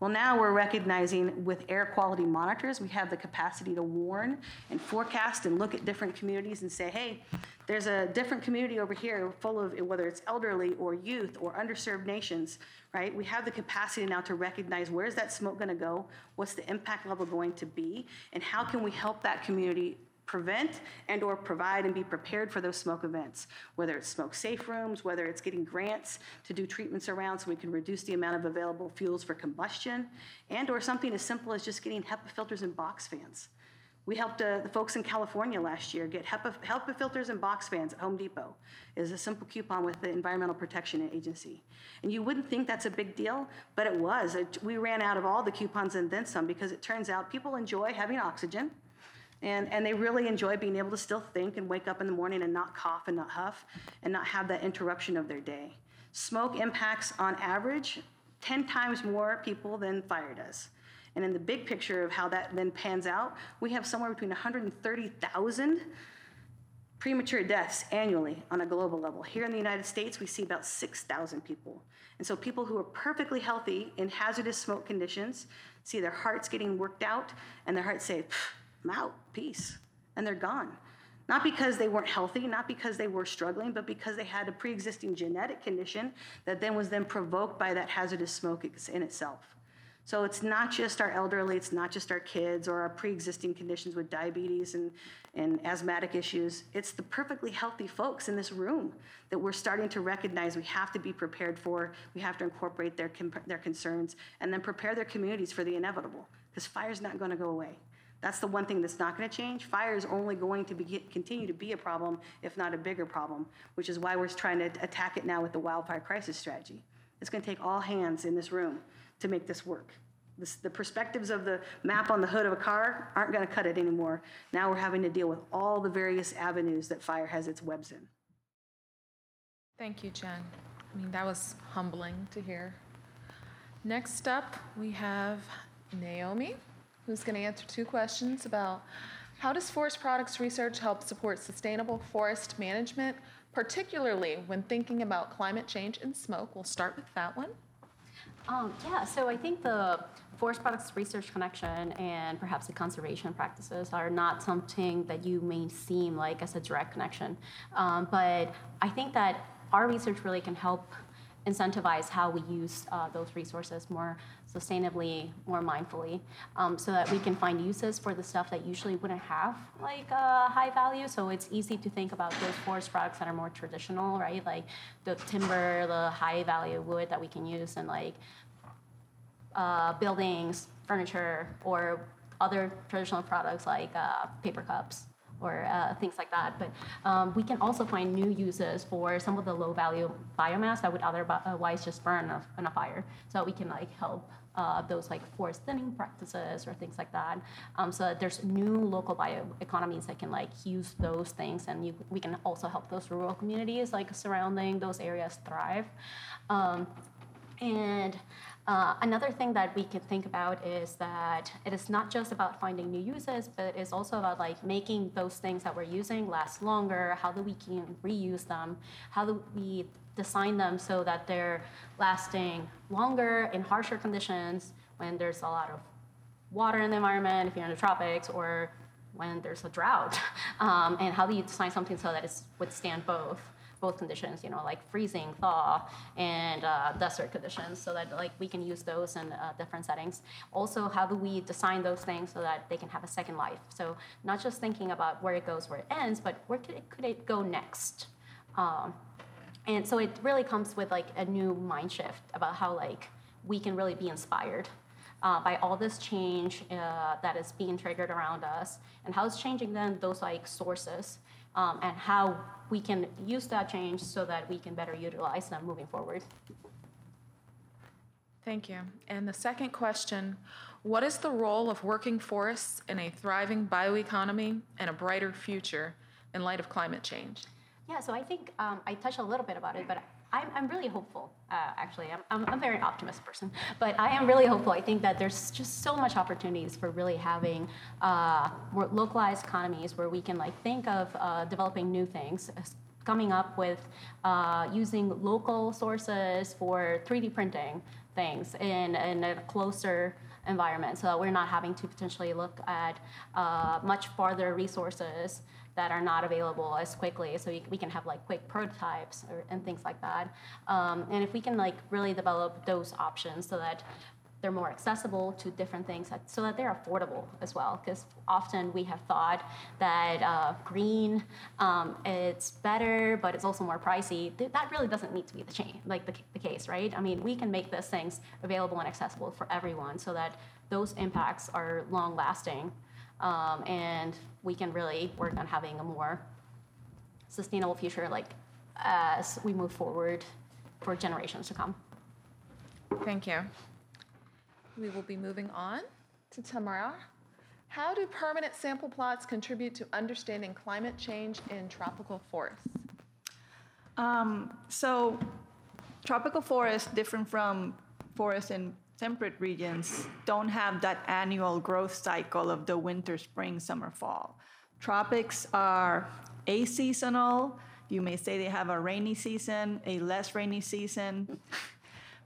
Well, now we're recognizing with air quality monitors, we have the capacity to warn and forecast and look at different communities and say, hey, there's a different community over here full of, whether it's elderly or youth or underserved nations, right? We have the capacity now to recognize where's that smoke going to go, what's the impact level going to be, and how can we help that community prevent and or provide and be prepared for those smoke events, whether it's smoke safe rooms, whether it's getting grants to do treatments around so we can reduce the amount of available fuels for combustion, and or something as simple as just getting HEPA filters and box fans. We helped uh, the folks in California last year get HEPA, HEPA filters and box fans at Home Depot. It was a simple coupon with the Environmental Protection Agency. And you wouldn't think that's a big deal, but it was. It, we ran out of all the coupons and then some, because it turns out people enjoy having oxygen. And, and they really enjoy being able to still think and wake up in the morning and not cough and not huff and not have that interruption of their day. Smoke impacts, on average, ten times more people than fire does. And in the big picture of how that then pans out, we have somewhere between one hundred thirty thousand premature deaths annually on a global level. Here in the United States, we see about six thousand people. And so people who are perfectly healthy in hazardous smoke conditions see their hearts getting worked out, and their hearts say, I'm out, peace, and they're gone. Not because they weren't healthy, not because they were struggling, but because they had a pre-existing genetic condition that then was then provoked by that hazardous smoke in itself. So it's not just our elderly, it's not just our kids or our pre-existing conditions with diabetes and, and asthmatic issues. It's the perfectly healthy folks in this room that we're starting to recognize we have to be prepared for. We have to incorporate their, their concerns and then prepare their communities for the inevitable, because fire's not going to go away. That's the one thing that's not going to change. Fire is only going to be, continue to be a problem, if not a bigger problem, which is why we're trying to attack it now with the wildfire crisis strategy. It's going to take all hands in this room to make this work. This, the perspectives of the map on the hood of a car aren't going to cut it anymore. Now we're having to deal with all the various avenues that fire has its webs in. Thank you, Jen. I mean, that was humbling to hear. Next up, we have Naomi, who's going to answer two questions about how does forest products research help support sustainable forest management, particularly when thinking about climate change and smoke? We'll start with that one. Um, yeah, so I think the forest products research connection and perhaps the conservation practices are not something that you may seem like as a direct connection. Um, but I think that our research really can help incentivize how we use uh, those resources more sustainably, more mindfully, um, so that we can find uses for the stuff that usually wouldn't have like uh, high value. So it's easy to think about those forest products that are more traditional, right? Like the timber, the high value wood that we can use in like uh, buildings, furniture, or other traditional products like uh, paper cups or uh, things like that. But um, we can also find new uses for some of the low value biomass that would otherwise just burn in a, in a fire. So we can like help uh, those like forest thinning practices or things like that. Um, so that there's new local bioeconomies that can like use those things, and you, we can also help those rural communities like surrounding those areas thrive. Um, and Uh, another thing that we can think about is that it is not just about finding new uses, but it's also about like making those things that we're using last longer. How do we can reuse them? How do we design them so that they're lasting longer in harsher conditions when there's a lot of water in the environment, if you're in the tropics, or when there's a drought? Um, and how do you design something so that it's withstand both? both conditions, you know, like freezing, thaw, and uh, desert conditions, so that like we can use those in uh, different settings. Also, how do we design those things so that they can have a second life? So not just thinking about where it goes, where it ends, but where could it, could it go next? Um, and so it really comes with like a new mind shift about how like we can really be inspired Uh, by all this change uh, that is being triggered around us, and how it's changing then those like sources, um, and how we can use that change so that we can better utilize them moving forward. Thank you. And the second question, what is the role of working forests in a thriving bioeconomy and a brighter future in light of climate change? Yeah, so I think um, I touched a little bit about it, but I'm, I'm really hopeful, uh, actually. I'm, I'm, I'm a very optimistic person, but I am really hopeful. I think that there's just so much opportunities for really having uh, more localized economies where we can like think of uh, developing new things, coming up with uh, using local sources for three D printing things in, in a closer environment, so that we're not having to potentially look at uh, much farther resources that are not available as quickly, so we can have like quick prototypes or, and things like that. Um, and if we can like really develop those options so that they're more accessible to different things, so that they're affordable as well, because often we have thought that uh, green, um, it's better, but it's also more pricey. That really doesn't need to be the chain, like the, the case, right? I mean, we can make those things available and accessible for everyone so that those impacts are long lasting, um, and we can really work on having a more sustainable future like as we move forward for generations to come. Thank you. We will be moving on to Tamara. How do permanent sample plots contribute to understanding climate change in tropical forests? Um, so tropical forests, different from forests in temperate regions, don't have that annual growth cycle of the winter, spring, summer, fall. Tropics are aseasonal. You may say they have a rainy season, a less rainy season,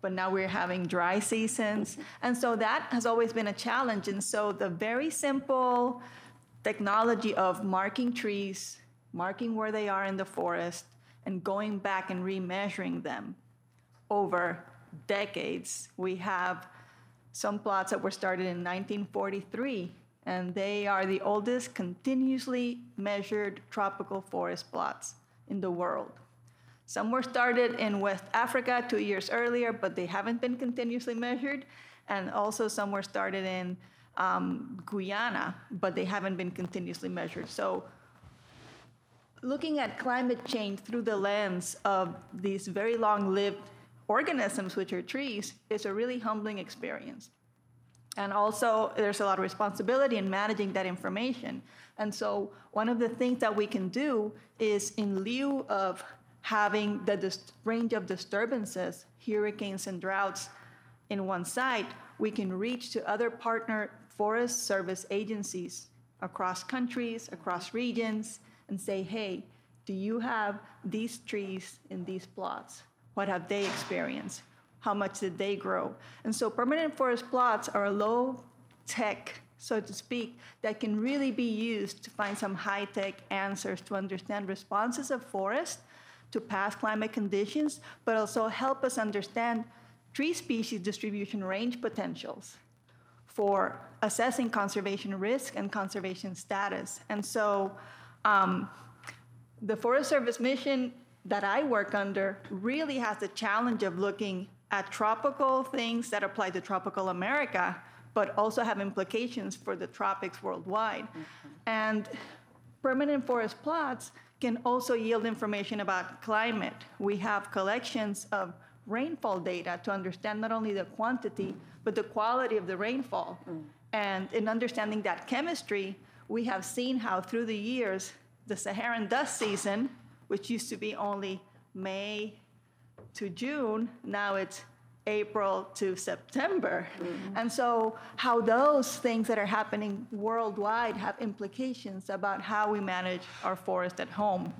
but now we're having dry seasons. And so that has always been a challenge. And so the very simple technology of marking trees, marking where they are in the forest, and going back and remeasuring them over decades. We have some plots that were started in nineteen forty-three, and they are the oldest continuously measured tropical forest plots in the world. Some were started in West Africa two years earlier, but they haven't been continuously measured. And also some were started in um, Guyana, but they haven't been continuously measured. So looking at climate change through the lens of these very long-lived organisms, which are trees, is a really humbling experience. And also, there's a lot of responsibility in managing that information. And so one of the things that we can do is, in lieu of having the dis- range of disturbances, hurricanes and droughts in one site, we can reach to other partner forest service agencies across countries, across regions, and say, hey, do you have these trees in these plots? What have they experienced? How much did they grow? And so permanent forest plots are a low tech, so to speak, that can really be used to find some high tech answers to understand responses of forests to past climate conditions, but also help us understand tree species distribution range potentials for assessing conservation risk and conservation status. And so um, the Forest Service mission that I work under really has the challenge of looking at tropical things that apply to tropical America, but also have implications for the tropics worldwide. Mm-hmm. And permanent forest plots can also yield information about climate. We have collections of rainfall data to understand not only the quantity, but the quality of the rainfall. Mm. And in understanding that chemistry, we have seen how through the years, the Saharan dust season, which used to be only May to June, now it's April to September. Mm-hmm. And so how those things that are happening worldwide have implications about how we manage our forest at home.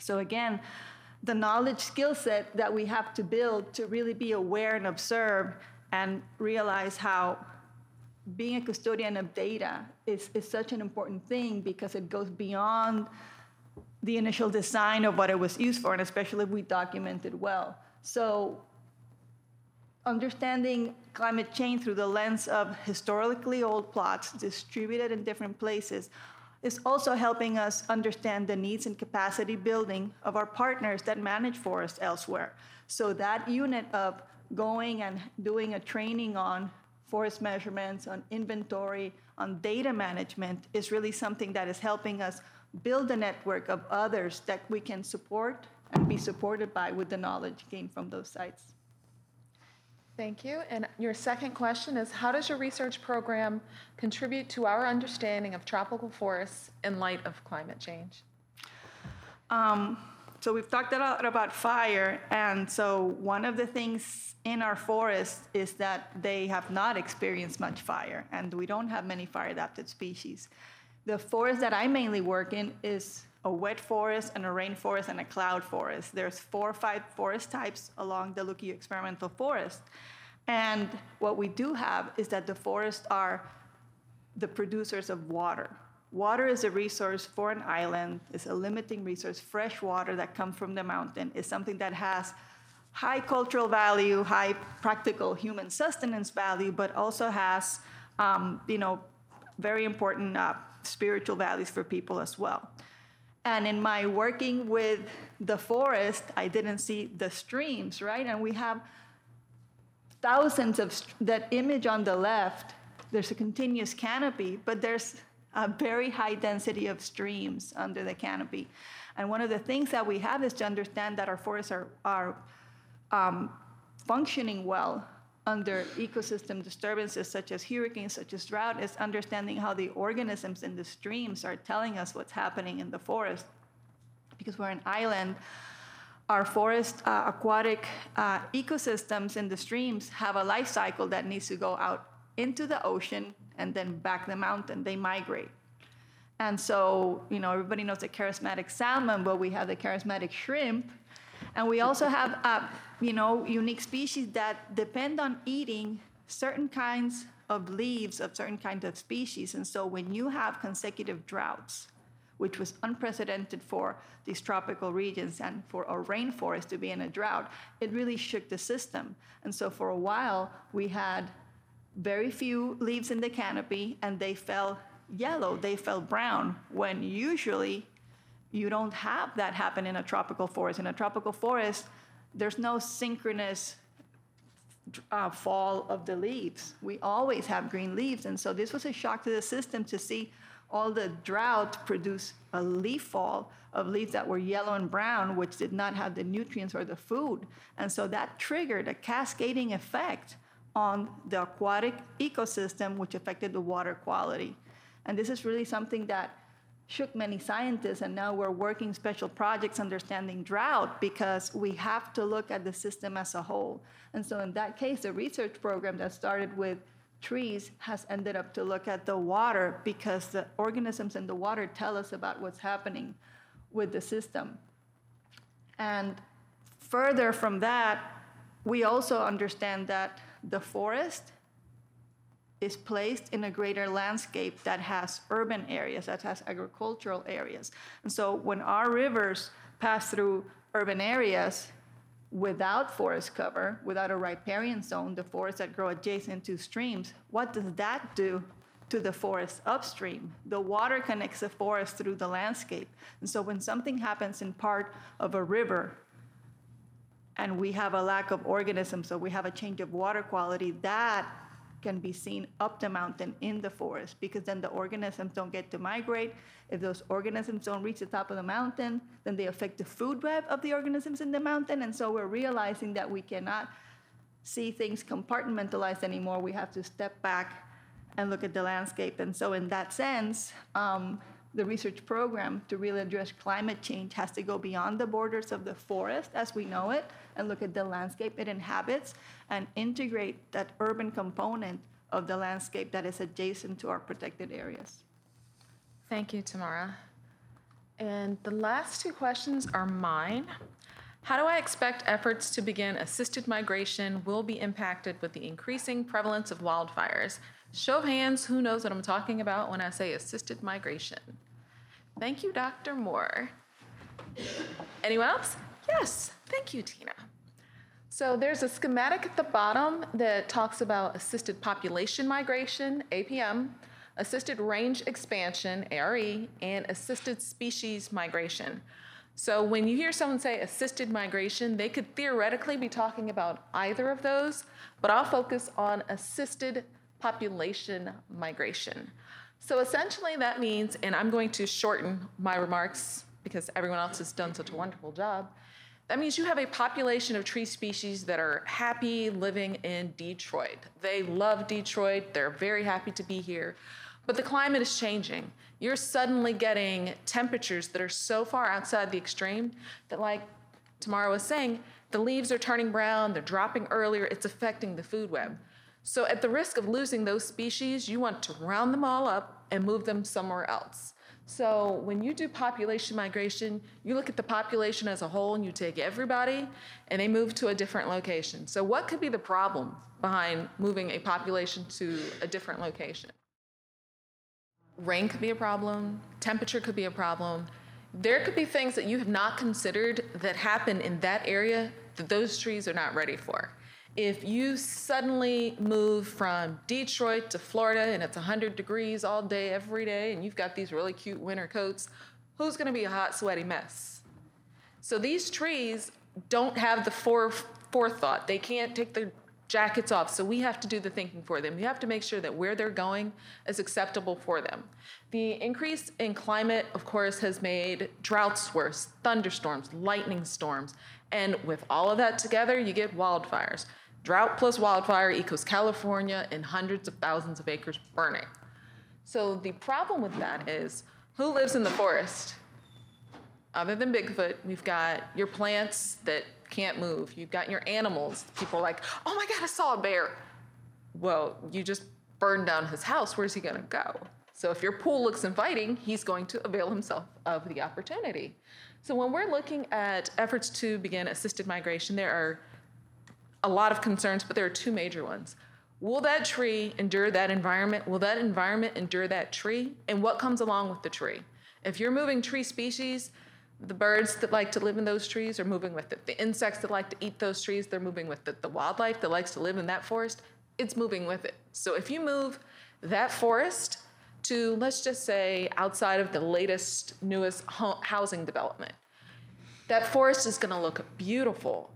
So again, the knowledge skill set that we have to build to really be aware and observe and realize how being a custodian of data is, is such an important thing, because it goes beyond the initial design of what it was used for, and especially if we document it well. So understanding climate change through the lens of historically old plots distributed in different places is also helping us understand the needs and capacity building of our partners that manage forests elsewhere. So that unit of going and doing a training on forest measurements, on inventory, on data management is really something that is helping us build a network of others that we can support and be supported by with the knowledge gained from those sites. Thank you. And your second question is, how does your research program contribute to our understanding of tropical forests in light of climate change? Um, so we've talked a lot about fire. And so one of the things in our forests is that they have not experienced much fire, and we don't have many fire-adapted species. The forest that I mainly work in is a wet forest and a rainforest and a cloud forest. There's four or five forest types along the Luquillo Experimental Forest. And what we do have is that the forests are the producers of water. Water is a resource for an island. It's a limiting resource. Fresh water that comes from the mountain is something that has high cultural value, high practical human sustenance value, but also has, um, you know, very important uh, spiritual values for people as well. And in my working with the forest, I didn't see the streams, right? And we have thousands of st- that image on the left. There's a continuous canopy, but there's a very high density of streams under the canopy. And one of the things that we have is to understand that our forests are, are um, functioning well under ecosystem disturbances such as hurricanes, such as drought, is understanding how the organisms in the streams are telling us what's happening in the forest. Because we're an island, our forest uh, aquatic uh, ecosystems in the streams have a life cycle that needs to go out into the ocean and then back the mountain. They migrate. And so, you know, everybody knows the charismatic salmon, but we have the charismatic shrimp. And we also have, uh, you know, unique species that depend on eating certain kinds of leaves of certain kinds of species. And so when you have consecutive droughts, which was unprecedented for these tropical regions and for a rainforest to be in a drought, it really shook the system. And so for a while, we had very few leaves in the canopy, and they fell yellow, they fell brown, when usually you don't have that happen in a tropical forest. In a tropical forest, there's no synchronous uh, fall of the leaves. We always have green leaves, and so this was a shock to the system to see all the drought produced a leaf fall of leaves that were yellow and brown, which did not have the nutrients or the food. And so that triggered a cascading effect on the aquatic ecosystem, which affected the water quality. And this is really something that shook many scientists, and now we're working special projects understanding drought, because we have to look at the system as a whole. And so in that case, the research program that started with trees has ended up to look at the water, because the organisms in the water tell us about what's happening with the system. And further from that, we also understand that the forest is placed in a greater landscape that has urban areas, that has agricultural areas. And so when our rivers pass through urban areas without forest cover, without a riparian zone, the forests that grow adjacent to streams, what does that do to the forest upstream? The water connects the forest through the landscape. And so when something happens in part of a river and we have a lack of organisms, so we have a change of water quality, that can be seen up the mountain in the forest, because then the organisms don't get to migrate. If those organisms don't reach the top of the mountain, then they affect the food web of the organisms in the mountain. And so we're realizing that we cannot see things compartmentalized anymore. We have to step back and look at the landscape. And so in that sense, um, the research program to really address climate change has to go beyond the borders of the forest as we know it and look at the landscape it inhabits and integrate that urban component of the landscape that is adjacent to our protected areas. Thank you, Tamara. And the last two questions are mine. How do I expect efforts to begin assisted migration will be impacted with the increasing prevalence of wildfires? Show of hands, who knows what I'm talking about when I say assisted migration? Thank you, Doctor Moore. Anyone else? Yes, thank you, Tina. So there's a schematic at the bottom that talks about assisted population migration, A P M, assisted range expansion, A R E, and assisted species migration. So when you hear someone say assisted migration, they could theoretically be talking about either of those, but I'll focus on assisted population migration. So essentially that means, and I'm going to shorten my remarks because everyone else has done such a wonderful job, that means you have a population of tree species that are happy living in Detroit. They love Detroit, they're very happy to be here, but the climate is changing. You're suddenly getting temperatures that are so far outside the extreme that, like Tamara was saying, the leaves are turning brown, they're dropping earlier, it's affecting the food web. So at the risk of losing those species, you want to round them all up and move them somewhere else. So when you do population migration, you look at the population as a whole and you take everybody and they move to a different location. So what could be the problem behind moving a population to a different location? Rain could be a problem, temperature could be a problem. There could be things that you have not considered that happen in that area that those trees are not ready for. If you suddenly move from Detroit to Florida and it's one hundred degrees all day, every day, and you've got these really cute winter coats, who's gonna be a hot, sweaty mess? So these trees don't have the fore- forethought. They can't take their jackets off, so we have to do the thinking for them. We have to make sure that where they're going is acceptable for them. The increase in climate, of course, has made droughts worse, thunderstorms, lightning storms, and with all of that together, you get wildfires. Drought plus wildfire equals California and hundreds of thousands of acres burning. So the problem with that is, who lives in the forest? Other than Bigfoot, we've got your plants that can't move. You've got your animals. People are like, oh my God, I saw a bear. Well, you just burned down his house. Where's he gonna go? So if your pool looks inviting, he's going to avail himself of the opportunity. So when we're looking at efforts to begin assisted migration, there are a lot of concerns, but there are two major ones. Will that tree endure that environment? Will that environment endure that tree? And what comes along with the tree? If you're moving tree species, the birds that like to live in those trees are moving with it. The insects that like to eat those trees, they're moving with it. The wildlife that likes to live in that forest, it's moving with it. So if you move that forest to, let's just say, outside of the latest, newest housing development, that forest is going to look beautiful.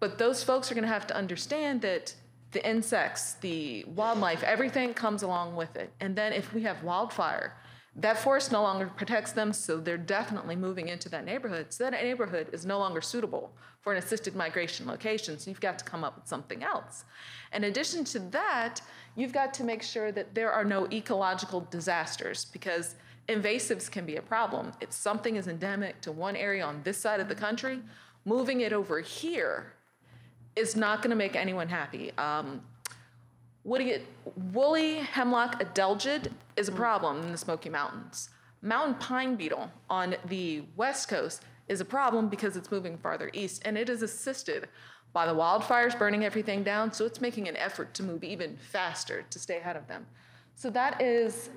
But those folks are going to have to understand that the insects, the wildlife, everything comes along with it. And then if we have wildfire, that forest no longer protects them, so they're definitely moving into that neighborhood. So that neighborhood is no longer suitable for an assisted migration location, so you've got to come up with something else. In addition to that, you've got to make sure that there are no ecological disasters, because invasives can be a problem. If something is endemic to one area on this side of the country, moving it over here is not going to make anyone happy. Um, Woody, woolly hemlock adelgid is a problem in the Smoky Mountains. Mountain pine beetle on the West Coast is a problem because it's moving farther east, and it is assisted by the wildfires burning everything down, so it's making an effort to move even faster to stay ahead of them. So that is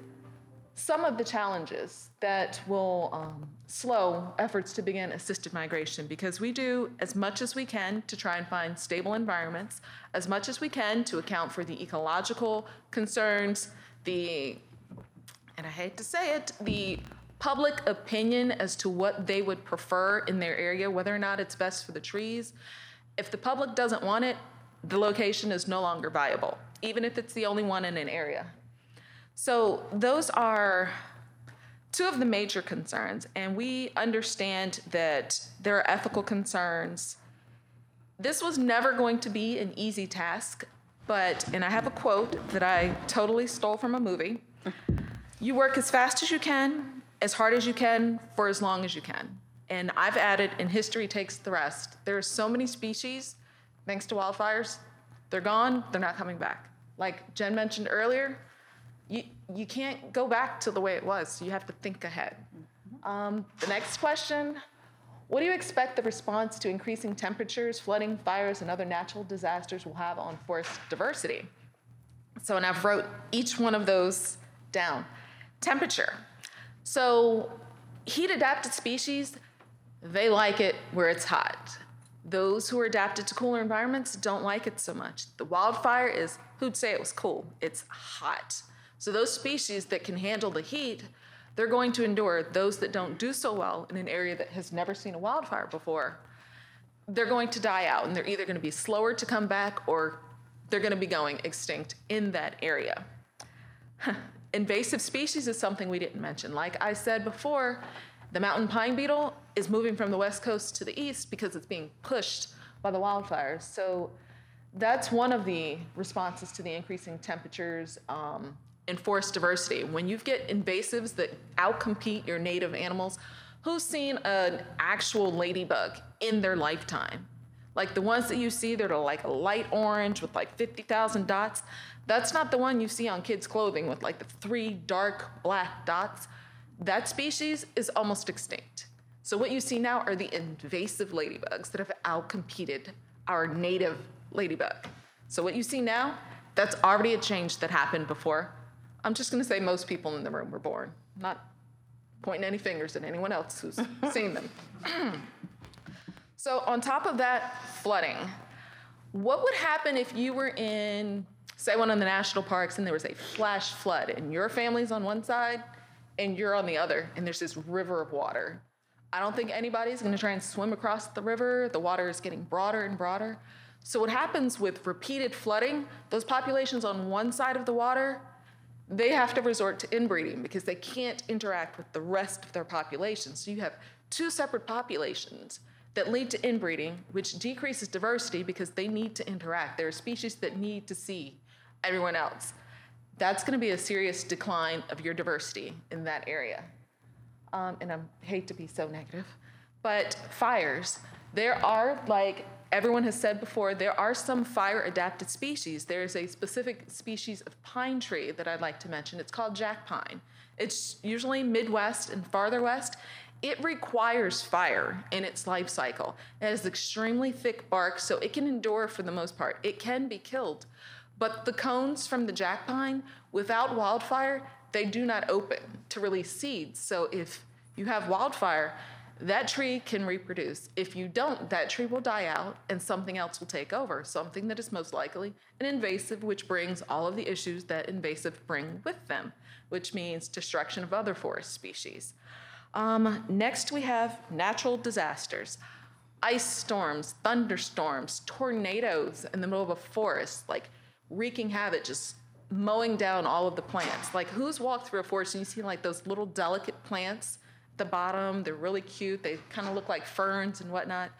some of the challenges that will um, slow efforts to begin assisted migration, because we do as much as we can to try and find stable environments, as much as we can to account for the ecological concerns, the, and I hate to say it, the public opinion as to what they would prefer in their area, whether or not it's best for the trees. If the public doesn't want it, the location is no longer viable, even if it's the only one in an area. So those are two of the major concerns, and we understand that there are ethical concerns. This was never going to be an easy task, but, and I have a quote that I totally stole from a movie, you work as fast as you can, as hard as you can, for as long as you can. And I've added, and history takes the rest. There are so many species, thanks to wildfires, they're gone, they're not coming back. Like Jen mentioned earlier, You you can't go back to the way it was, so you have to think ahead. Um, the next question, what do you expect the response to increasing temperatures, flooding, fires, and other natural disasters will have on forest diversity? So, and I've wrote each one of those down. Temperature. So heat-adapted species, they like it where it's hot. Those who are adapted to cooler environments don't like it so much. The wildfire is, who'd say it was cool? It's hot. So those species that can handle the heat, they're going to endure. Those that don't do so well in an area that has never seen a wildfire before, they're going to die out, and they're either going to be slower to come back or they're going to be going extinct in that area. Invasive species is something we didn't mention. Like I said before, the mountain pine beetle is moving from the West Coast to the East because it's being pushed by the wildfires. So that's one of the responses to the increasing temperatures. Um, in forest diversity. When you get invasives that outcompete your native animals, who's seen an actual ladybug in their lifetime? Like the ones that you see that are like a light orange with like fifty thousand dots, that's not the one you see on kids' clothing with like the three dark black dots. That species is almost extinct. So what you see now are the invasive ladybugs that have outcompeted our native ladybug. So what you see now, that's already a change that happened before. I'm just going to say most people in the room were born. I'm not pointing any fingers at anyone else who's seen them. So on top of that, flooding. What would happen if you were in, say, one of the national parks and there was a flash flood and your family's on one side and you're on the other and there's this river of water? I don't think anybody's going to try and swim across the river. The water is getting broader and broader. So what happens with repeated flooding, those populations on one side of the water, they have to resort to inbreeding because they can't interact with the rest of their population. So you have two separate populations that lead to inbreeding, which decreases diversity because they need to interact. There are species that need to see everyone else. That's going to be a serious decline of your diversity in that area. Um, and I hate to be so negative, but fires. There are like everyone has said before, there are some fire-adapted species. There is a specific species of pine tree that I'd like to mention. It's called jack pine. It's usually Midwest and farther west. It requires fire in its life cycle. It has extremely thick bark, so it can endure for the most part. It can be killed. But the cones from the jack pine, without wildfire, they do not open to release seeds. So if you have wildfire, that tree can reproduce. If you don't, that tree will die out and something else will take over, something that is most likely an invasive, which brings all of the issues that invasive bring with them, which means destruction of other forest species. Um, next, we have natural disasters. Ice storms, thunderstorms, tornadoes in the middle of a forest, like wreaking havoc, just mowing down all of the plants. Like, who's walked through a forest and you see like those little delicate plants at the bottom? They're really cute. They kind of look like ferns and whatnot.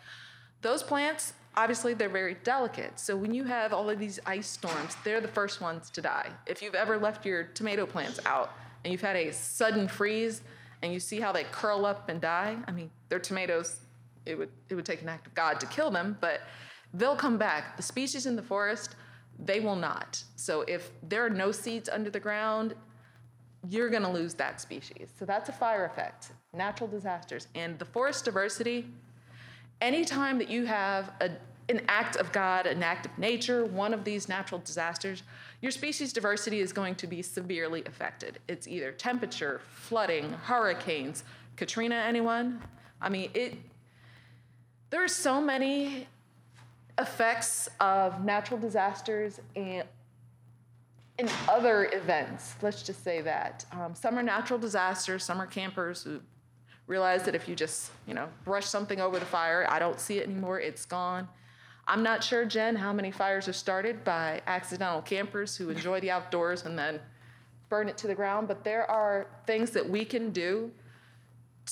Those plants, obviously, they're very delicate. So when you have all of these ice storms, they're the first ones to die. If you've ever left your tomato plants out and you've had a sudden freeze, and you see how they curl up and die. I mean, they're tomatoes. It would it would take an act of God to kill them, but they'll come back. The species in the forest, they will not. So if there are no seeds under the ground, you're going to lose that species. So that's a fire effect, natural disasters. And the forest diversity, anytime that you have a, an act of God, an act of nature, one of these natural disasters, your species diversity is going to be severely affected. It's either temperature, flooding, hurricanes, Katrina, anyone? I mean, it. There are so many effects of natural disasters and, and other events, let's just say that. Um, some are natural disasters, some are campers who realize that if you just, you know, brush something over the fire, I don't see it anymore, it's gone. I'm not sure, Jen, how many fires are started by accidental campers who enjoy the outdoors and then burn it to the ground, but there are things that we can do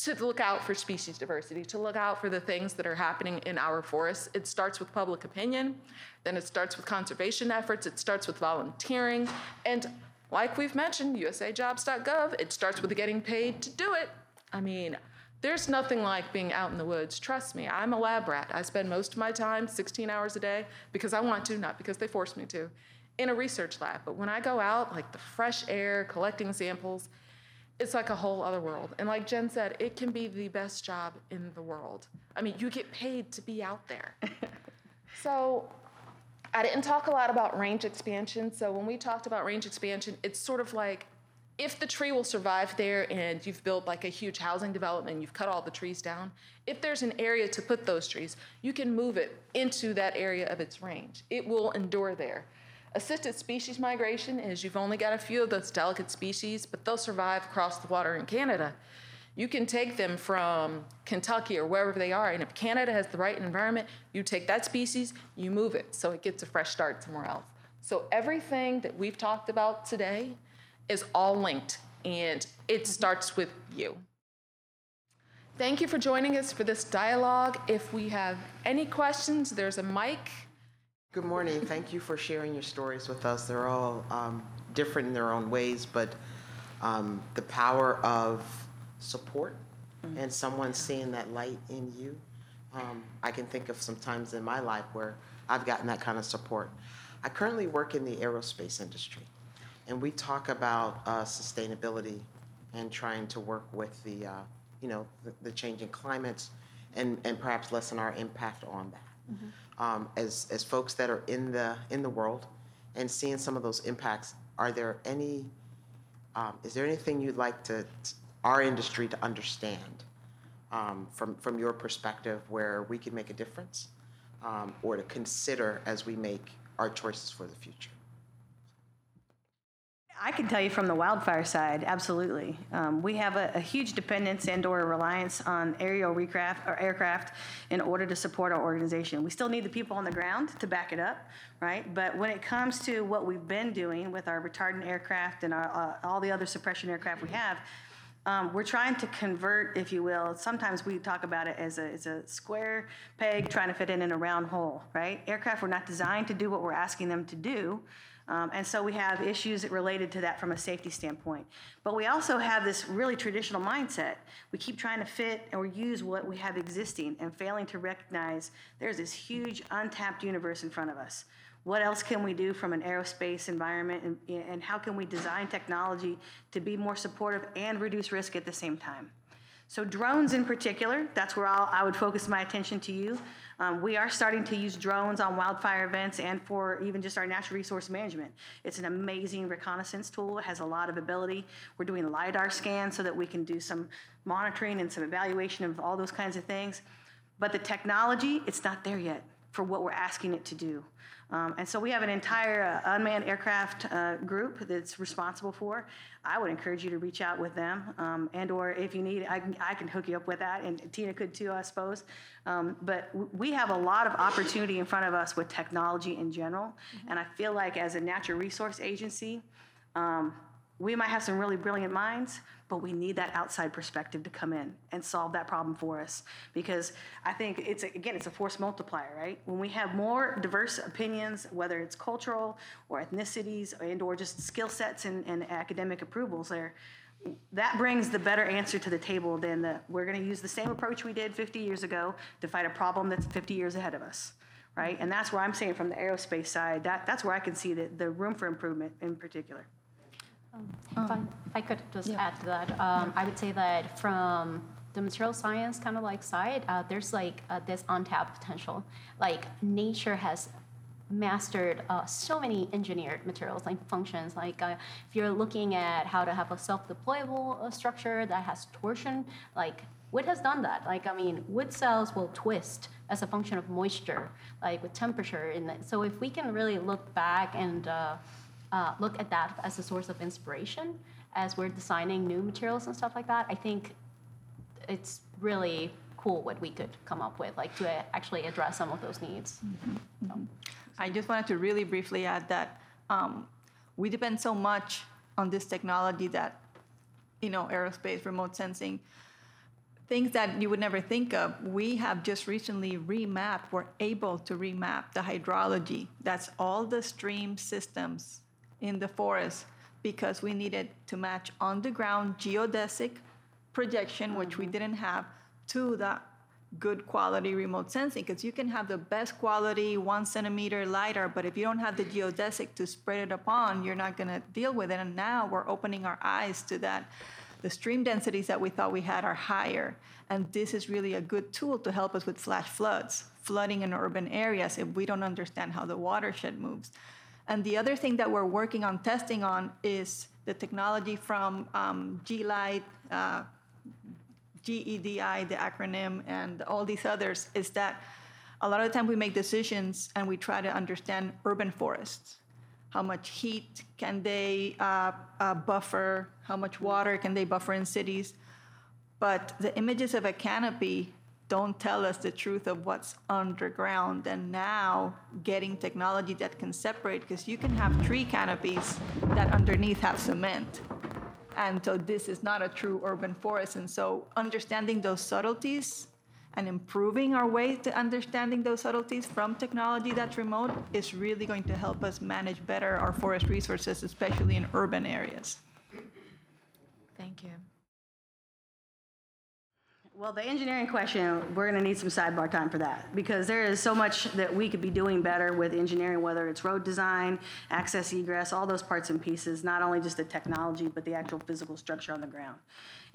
to look out for species diversity, to look out for the things that are happening in our forests. It starts with public opinion, then it starts with conservation efforts, it starts with volunteering, and like we've mentioned, U S A jobs dot gov, it starts with getting paid to do it. I mean, there's nothing like being out in the woods. Trust me, I'm a lab rat. I spend most of my time, sixteen hours a day, because I want to, not because they force me to, in a research lab. But when I go out, like the fresh air, collecting samples, it's like a whole other world. And like Jen said, it can be the best job in the world. I mean, you get paid to be out there. So I didn't talk a lot about range expansion. So when we talked about range expansion, it's sort of like, if the tree will survive there and you've built like a huge housing development, you've cut all the trees down, if there's an area to put those trees, you can move it into that area of its range. It will endure there. Assisted species migration is you've only got a few of those delicate species, but they'll survive across the water in Canada. You can take them from Kentucky or wherever they are, and if Canada has the right environment, you take that species, you move it, so it gets a fresh start somewhere else. So everything that we've talked about today is all linked, and it starts with you. Thank you for joining us for this dialogue. If we have any questions, there's a mic. Good morning. Thank you for sharing your stories with us. They're all um, different in their own ways, but um, the power of support mm-hmm. and someone seeing that light in you. Um, I can think of some times in my life where I've gotten that kind of support. I currently work in the aerospace industry. And we talk about uh, sustainability and trying to work with the, uh, you know, the, the changing climates and, and perhaps lessen our impact on that. Mm-hmm. Um, as as folks that are in the in the world and seeing some of those impacts, are there any? Um, is there anything you'd like to, to our industry to understand um, from from your perspective where we can make a difference um, or to consider as we make our choices for the future? I can tell you from the wildfire side, absolutely. Um, we have a, a huge dependence and or reliance on aerial recraft or aircraft in order to support our organization. We still need the people on the ground to back it up, right? But when it comes to what we've been doing with our retardant aircraft and our, uh, all the other suppression aircraft we have, Um, we're trying to convert, if you will. Sometimes we talk about it as a, as a square peg trying to fit in in a round hole, right? Aircraft were not designed to do what we're asking them to do. Um, and so we have issues related to that from a safety standpoint. But we also have this really traditional mindset. We keep trying to fit or use what we have existing and failing to recognize there's this huge untapped universe in front of us. What else can we do from an aerospace environment, and, and how can we design technology to be more supportive and reduce risk at the same time? So drones in particular, that's where I'll, I would focus my attention to you. Um, we are starting to use drones on wildfire events and for even just our natural resource management. It's an amazing reconnaissance tool. It has a lot of ability. We're doing LiDAR scans so that we can do some monitoring and some evaluation of all those kinds of things. But the technology, it's not there yet for what we're asking it to do. Um, and so we have an entire uh, unmanned aircraft uh, group that's responsible for. I would encourage you to reach out with them, um, and or if you need, I can, I can hook you up with that, and Tina could too, I suppose. Um, but w- we have a lot of opportunity in front of us with technology in general, mm-hmm. and I feel like as a natural resource agency, um, we might have some really brilliant minds, but we need that outside perspective to come in and solve that problem for us. Because I think it's, a, again, it's a force multiplier, right? When we have more diverse opinions, whether it's cultural or ethnicities and or just skill sets and, and academic approvals there, that brings the better answer to the table than the, we're going to use the same approach we did fifty years ago to fight a problem that's fifty years ahead of us, right? And that's where I'm saying from the aerospace side, that, that's where I can see the, the room for improvement in particular. Um, if, I, if I could just yeah. add to that, um, I would say that from the material science kind of like side, uh, there's like uh, this untapped potential. Like nature has mastered uh, so many engineered materials, like functions. Like uh, if you're looking at how to have a self-deployable uh, structure that has torsion, like wood has done that. Like, I mean, wood cells will twist as a function of moisture, like with temperature. And so if we can really look back and uh, Uh, look at that as a source of inspiration as we're designing new materials and stuff like that, I think it's really cool what we could come up with, like to uh, actually address some of those needs. Mm-hmm. So. I just wanted to really briefly add that um, we depend so much on this technology that, you know, aerospace, remote sensing, things that you would never think of. We have just recently remapped, we're able to remap the hydrology. That's all the stream systems in the forest, because we needed to match on the ground geodesic projection, which we didn't have, to the good quality remote sensing, because you can have the best quality one centimeter LiDAR, but if you don't have the geodesic to spread it upon, you're not gonna deal with it. And now we're opening our eyes to that. The stream densities that we thought we had are higher. And this is really a good tool to help us with flash floods, flooding in urban areas if we don't understand how the watershed moves. And the other thing that we're working on testing on is the technology from um, G-Light, uh, G E D I, the acronym, and all these others, is that a lot of the time we make decisions and we try to understand urban forests. How much heat can they uh, uh, buffer? How much water can they buffer in cities? But the images of a canopy don't tell us the truth of what's underground. And now getting technology that can separate, because you can have tree canopies that underneath have cement. And so this is not a true urban forest. And so understanding those subtleties and improving our way to understanding those subtleties from technology that's remote is really going to help us manage better our forest resources, especially in urban areas. Thank you. Well, the engineering question, we're going to need some sidebar time for that, because there is so much that we could be doing better with engineering, whether it's road design, access, egress, all those parts and pieces, not only just the technology, but the actual physical structure on the ground.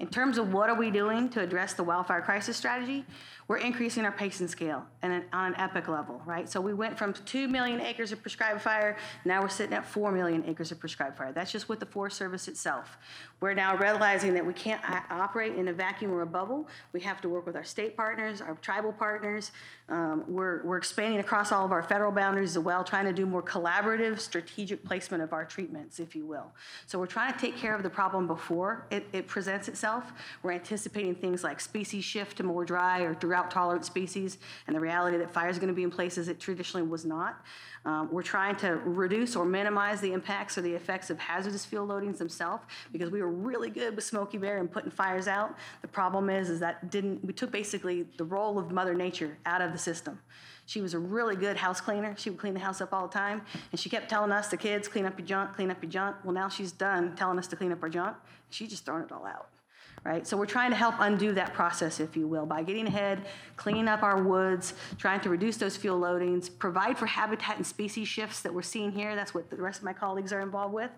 In terms of what are we doing to address the wildfire crisis strategy, we're increasing our pace and scale and an, on an epic level, right? So we went from two million acres of prescribed fire, now we're sitting at four million acres of prescribed fire. That's just with the Forest Service itself. We're now realizing that we can't operate in a vacuum or a bubble. We have to work with our state partners, our tribal partners. Um, we're, we're expanding across all of our federal boundaries as well, trying to do more collaborative, strategic placement of our treatments, if you will. So we're trying to take care of the problem before it, it presents itself. We're anticipating things like species shift to more dry or drought-tolerant species, and the reality that fire is going to be in places it traditionally was not. Um, we're trying to reduce or minimize the impacts or the effects of hazardous fuel loadings themselves, because we were really good with Smoky Bear and putting fires out. The problem is, is that didn't we took basically the role of Mother Nature out of the system. She was a really good house cleaner. She would clean the house up all the time. And she kept telling us, the kids, clean up your junk, clean up your junk. Well, now she's done telling us to clean up our junk. She's just throwing it all out, right? So we're trying to help undo that process, if you will, by getting ahead, cleaning up our woods, trying to reduce those fuel loadings, provide for habitat and species shifts that we're seeing here. That's what the rest of my colleagues are involved with.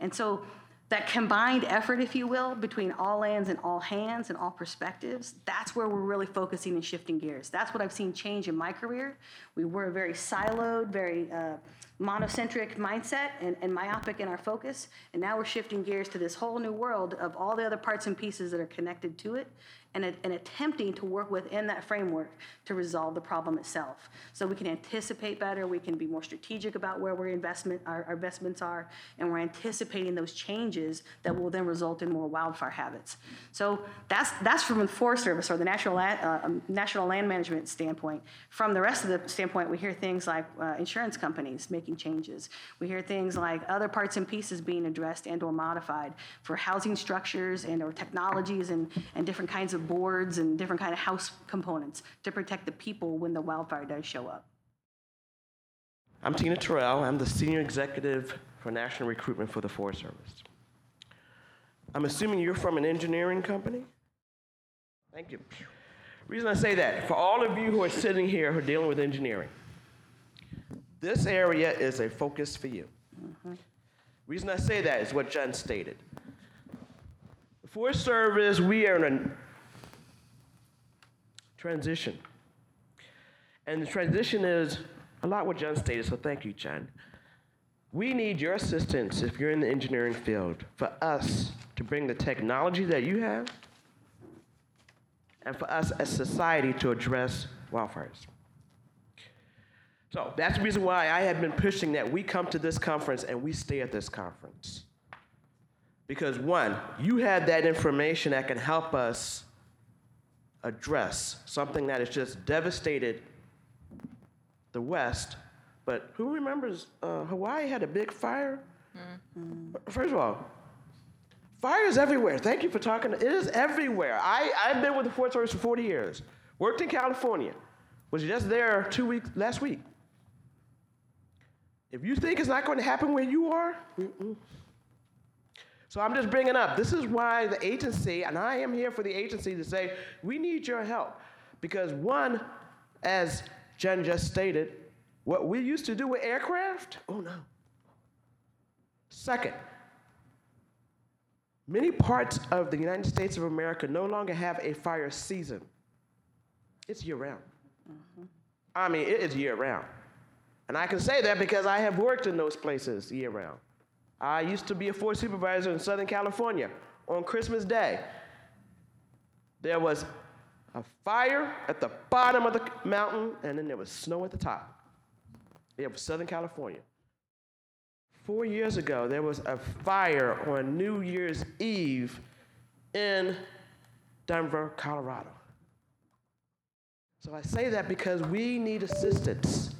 And so that combined effort, if you will, between all lands and all hands and all perspectives, that's where we're really focusing and shifting gears. That's what I've seen change in my career. We were a very siloed, very uh, monocentric mindset and, and myopic in our focus, and now we're shifting gears to this whole new world of all the other parts and pieces that are connected to it and, and attempting to work within that framework to resolve the problem itself. So we can anticipate better, we can be more strategic about where we're investment, our, our investments are, and we're anticipating those changes that will then result in more wildfire habits. So that's that's from the Forest Service or the National Land, uh, National Land Management standpoint. From the rest of the standpoint, we hear things like uh, insurance companies making changes. We hear things like other parts and pieces being addressed and or modified for housing structures and or technologies and, and different kinds of boards and different kind of house components to protect the people when the wildfire does show up. I'm Tina Terrell. I'm the Senior Executive for National Recruitment for the Forest Service. I'm assuming you're from an engineering company? Thank you. Reason I say that, for all of you who are sitting here who are dealing with engineering, this area is a focus for you. Mm-hmm. Reason I say that is what John stated. The Forest Service, we are in a transition. And the transition is a lot what John stated, so thank you, John. We need your assistance if you're in the engineering field for us to bring the technology that you have and for us as society to address wildfires. So that's the reason why I have been pushing that we come to this conference and we stay at this conference. Because one, you have that information that can help us address something that has just devastated the West, but who remembers uh, Hawaii had a big fire? Mm-hmm. First of all, fire is everywhere. Thank you for talking. It is everywhere. I, I've been with the Forest Service for forty years. Worked in California. Was just there two weeks last week. If you think it's not going to happen where you are, mm-mm. So I'm just bringing up. This is why the agency, and I am here for the agency to say, we need your help. Because one, as Jen just stated, what we used to do with aircraft, oh no. Second, many parts of the United States of America no longer have a fire season. It's year-round. Mm-hmm. I mean, it is year-round. And I can say that because I have worked in those places year-round. I used to be a forest supervisor in Southern California. On Christmas Day, there was a fire at the bottom of the mountain, and then there was snow at the top. Yeah, for Southern California. Four years ago, there was a fire on New Year's Eve in Denver, Colorado. So I say that because we need assistance.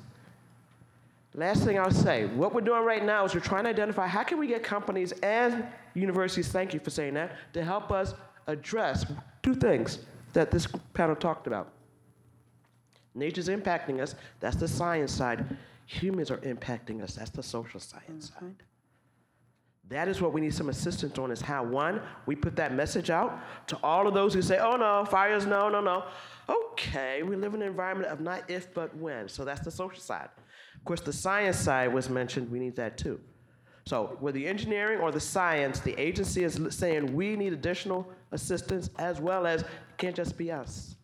Last thing I'll say, what we're doing right now is we're trying to identify how can we get companies and universities, thank you for saying that, to help us address two things that this panel talked about. Nature's impacting us, that's the science side. Humans are impacting us, that's the social science mm-hmm. side. That is what we need some assistance on, is how, one, we put that message out to all of those who say, oh no, fires, no, no, no. Okay, we live in an environment of not if, but when. So that's the social side. Of course, the science side was mentioned, we need that too. So with the engineering or the science, the agency is saying we need additional assistance as well as, it can't just be us.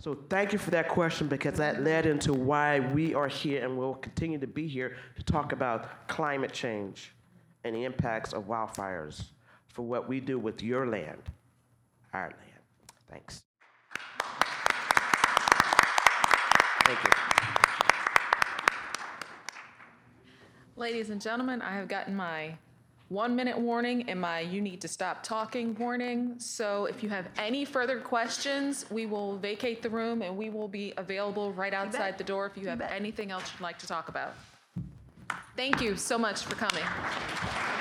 So thank you for that question because that led into why we are here and will continue to be here to talk about climate change and the impacts of wildfires for what we do with your land, our land. Thanks. Thank you. Ladies and gentlemen, I have gotten my one minute warning and my you need to stop talking warning. So if you have any further questions, we will vacate the room and we will be available right outside the door if you have anything else you'd like to talk about. Thank you so much for coming.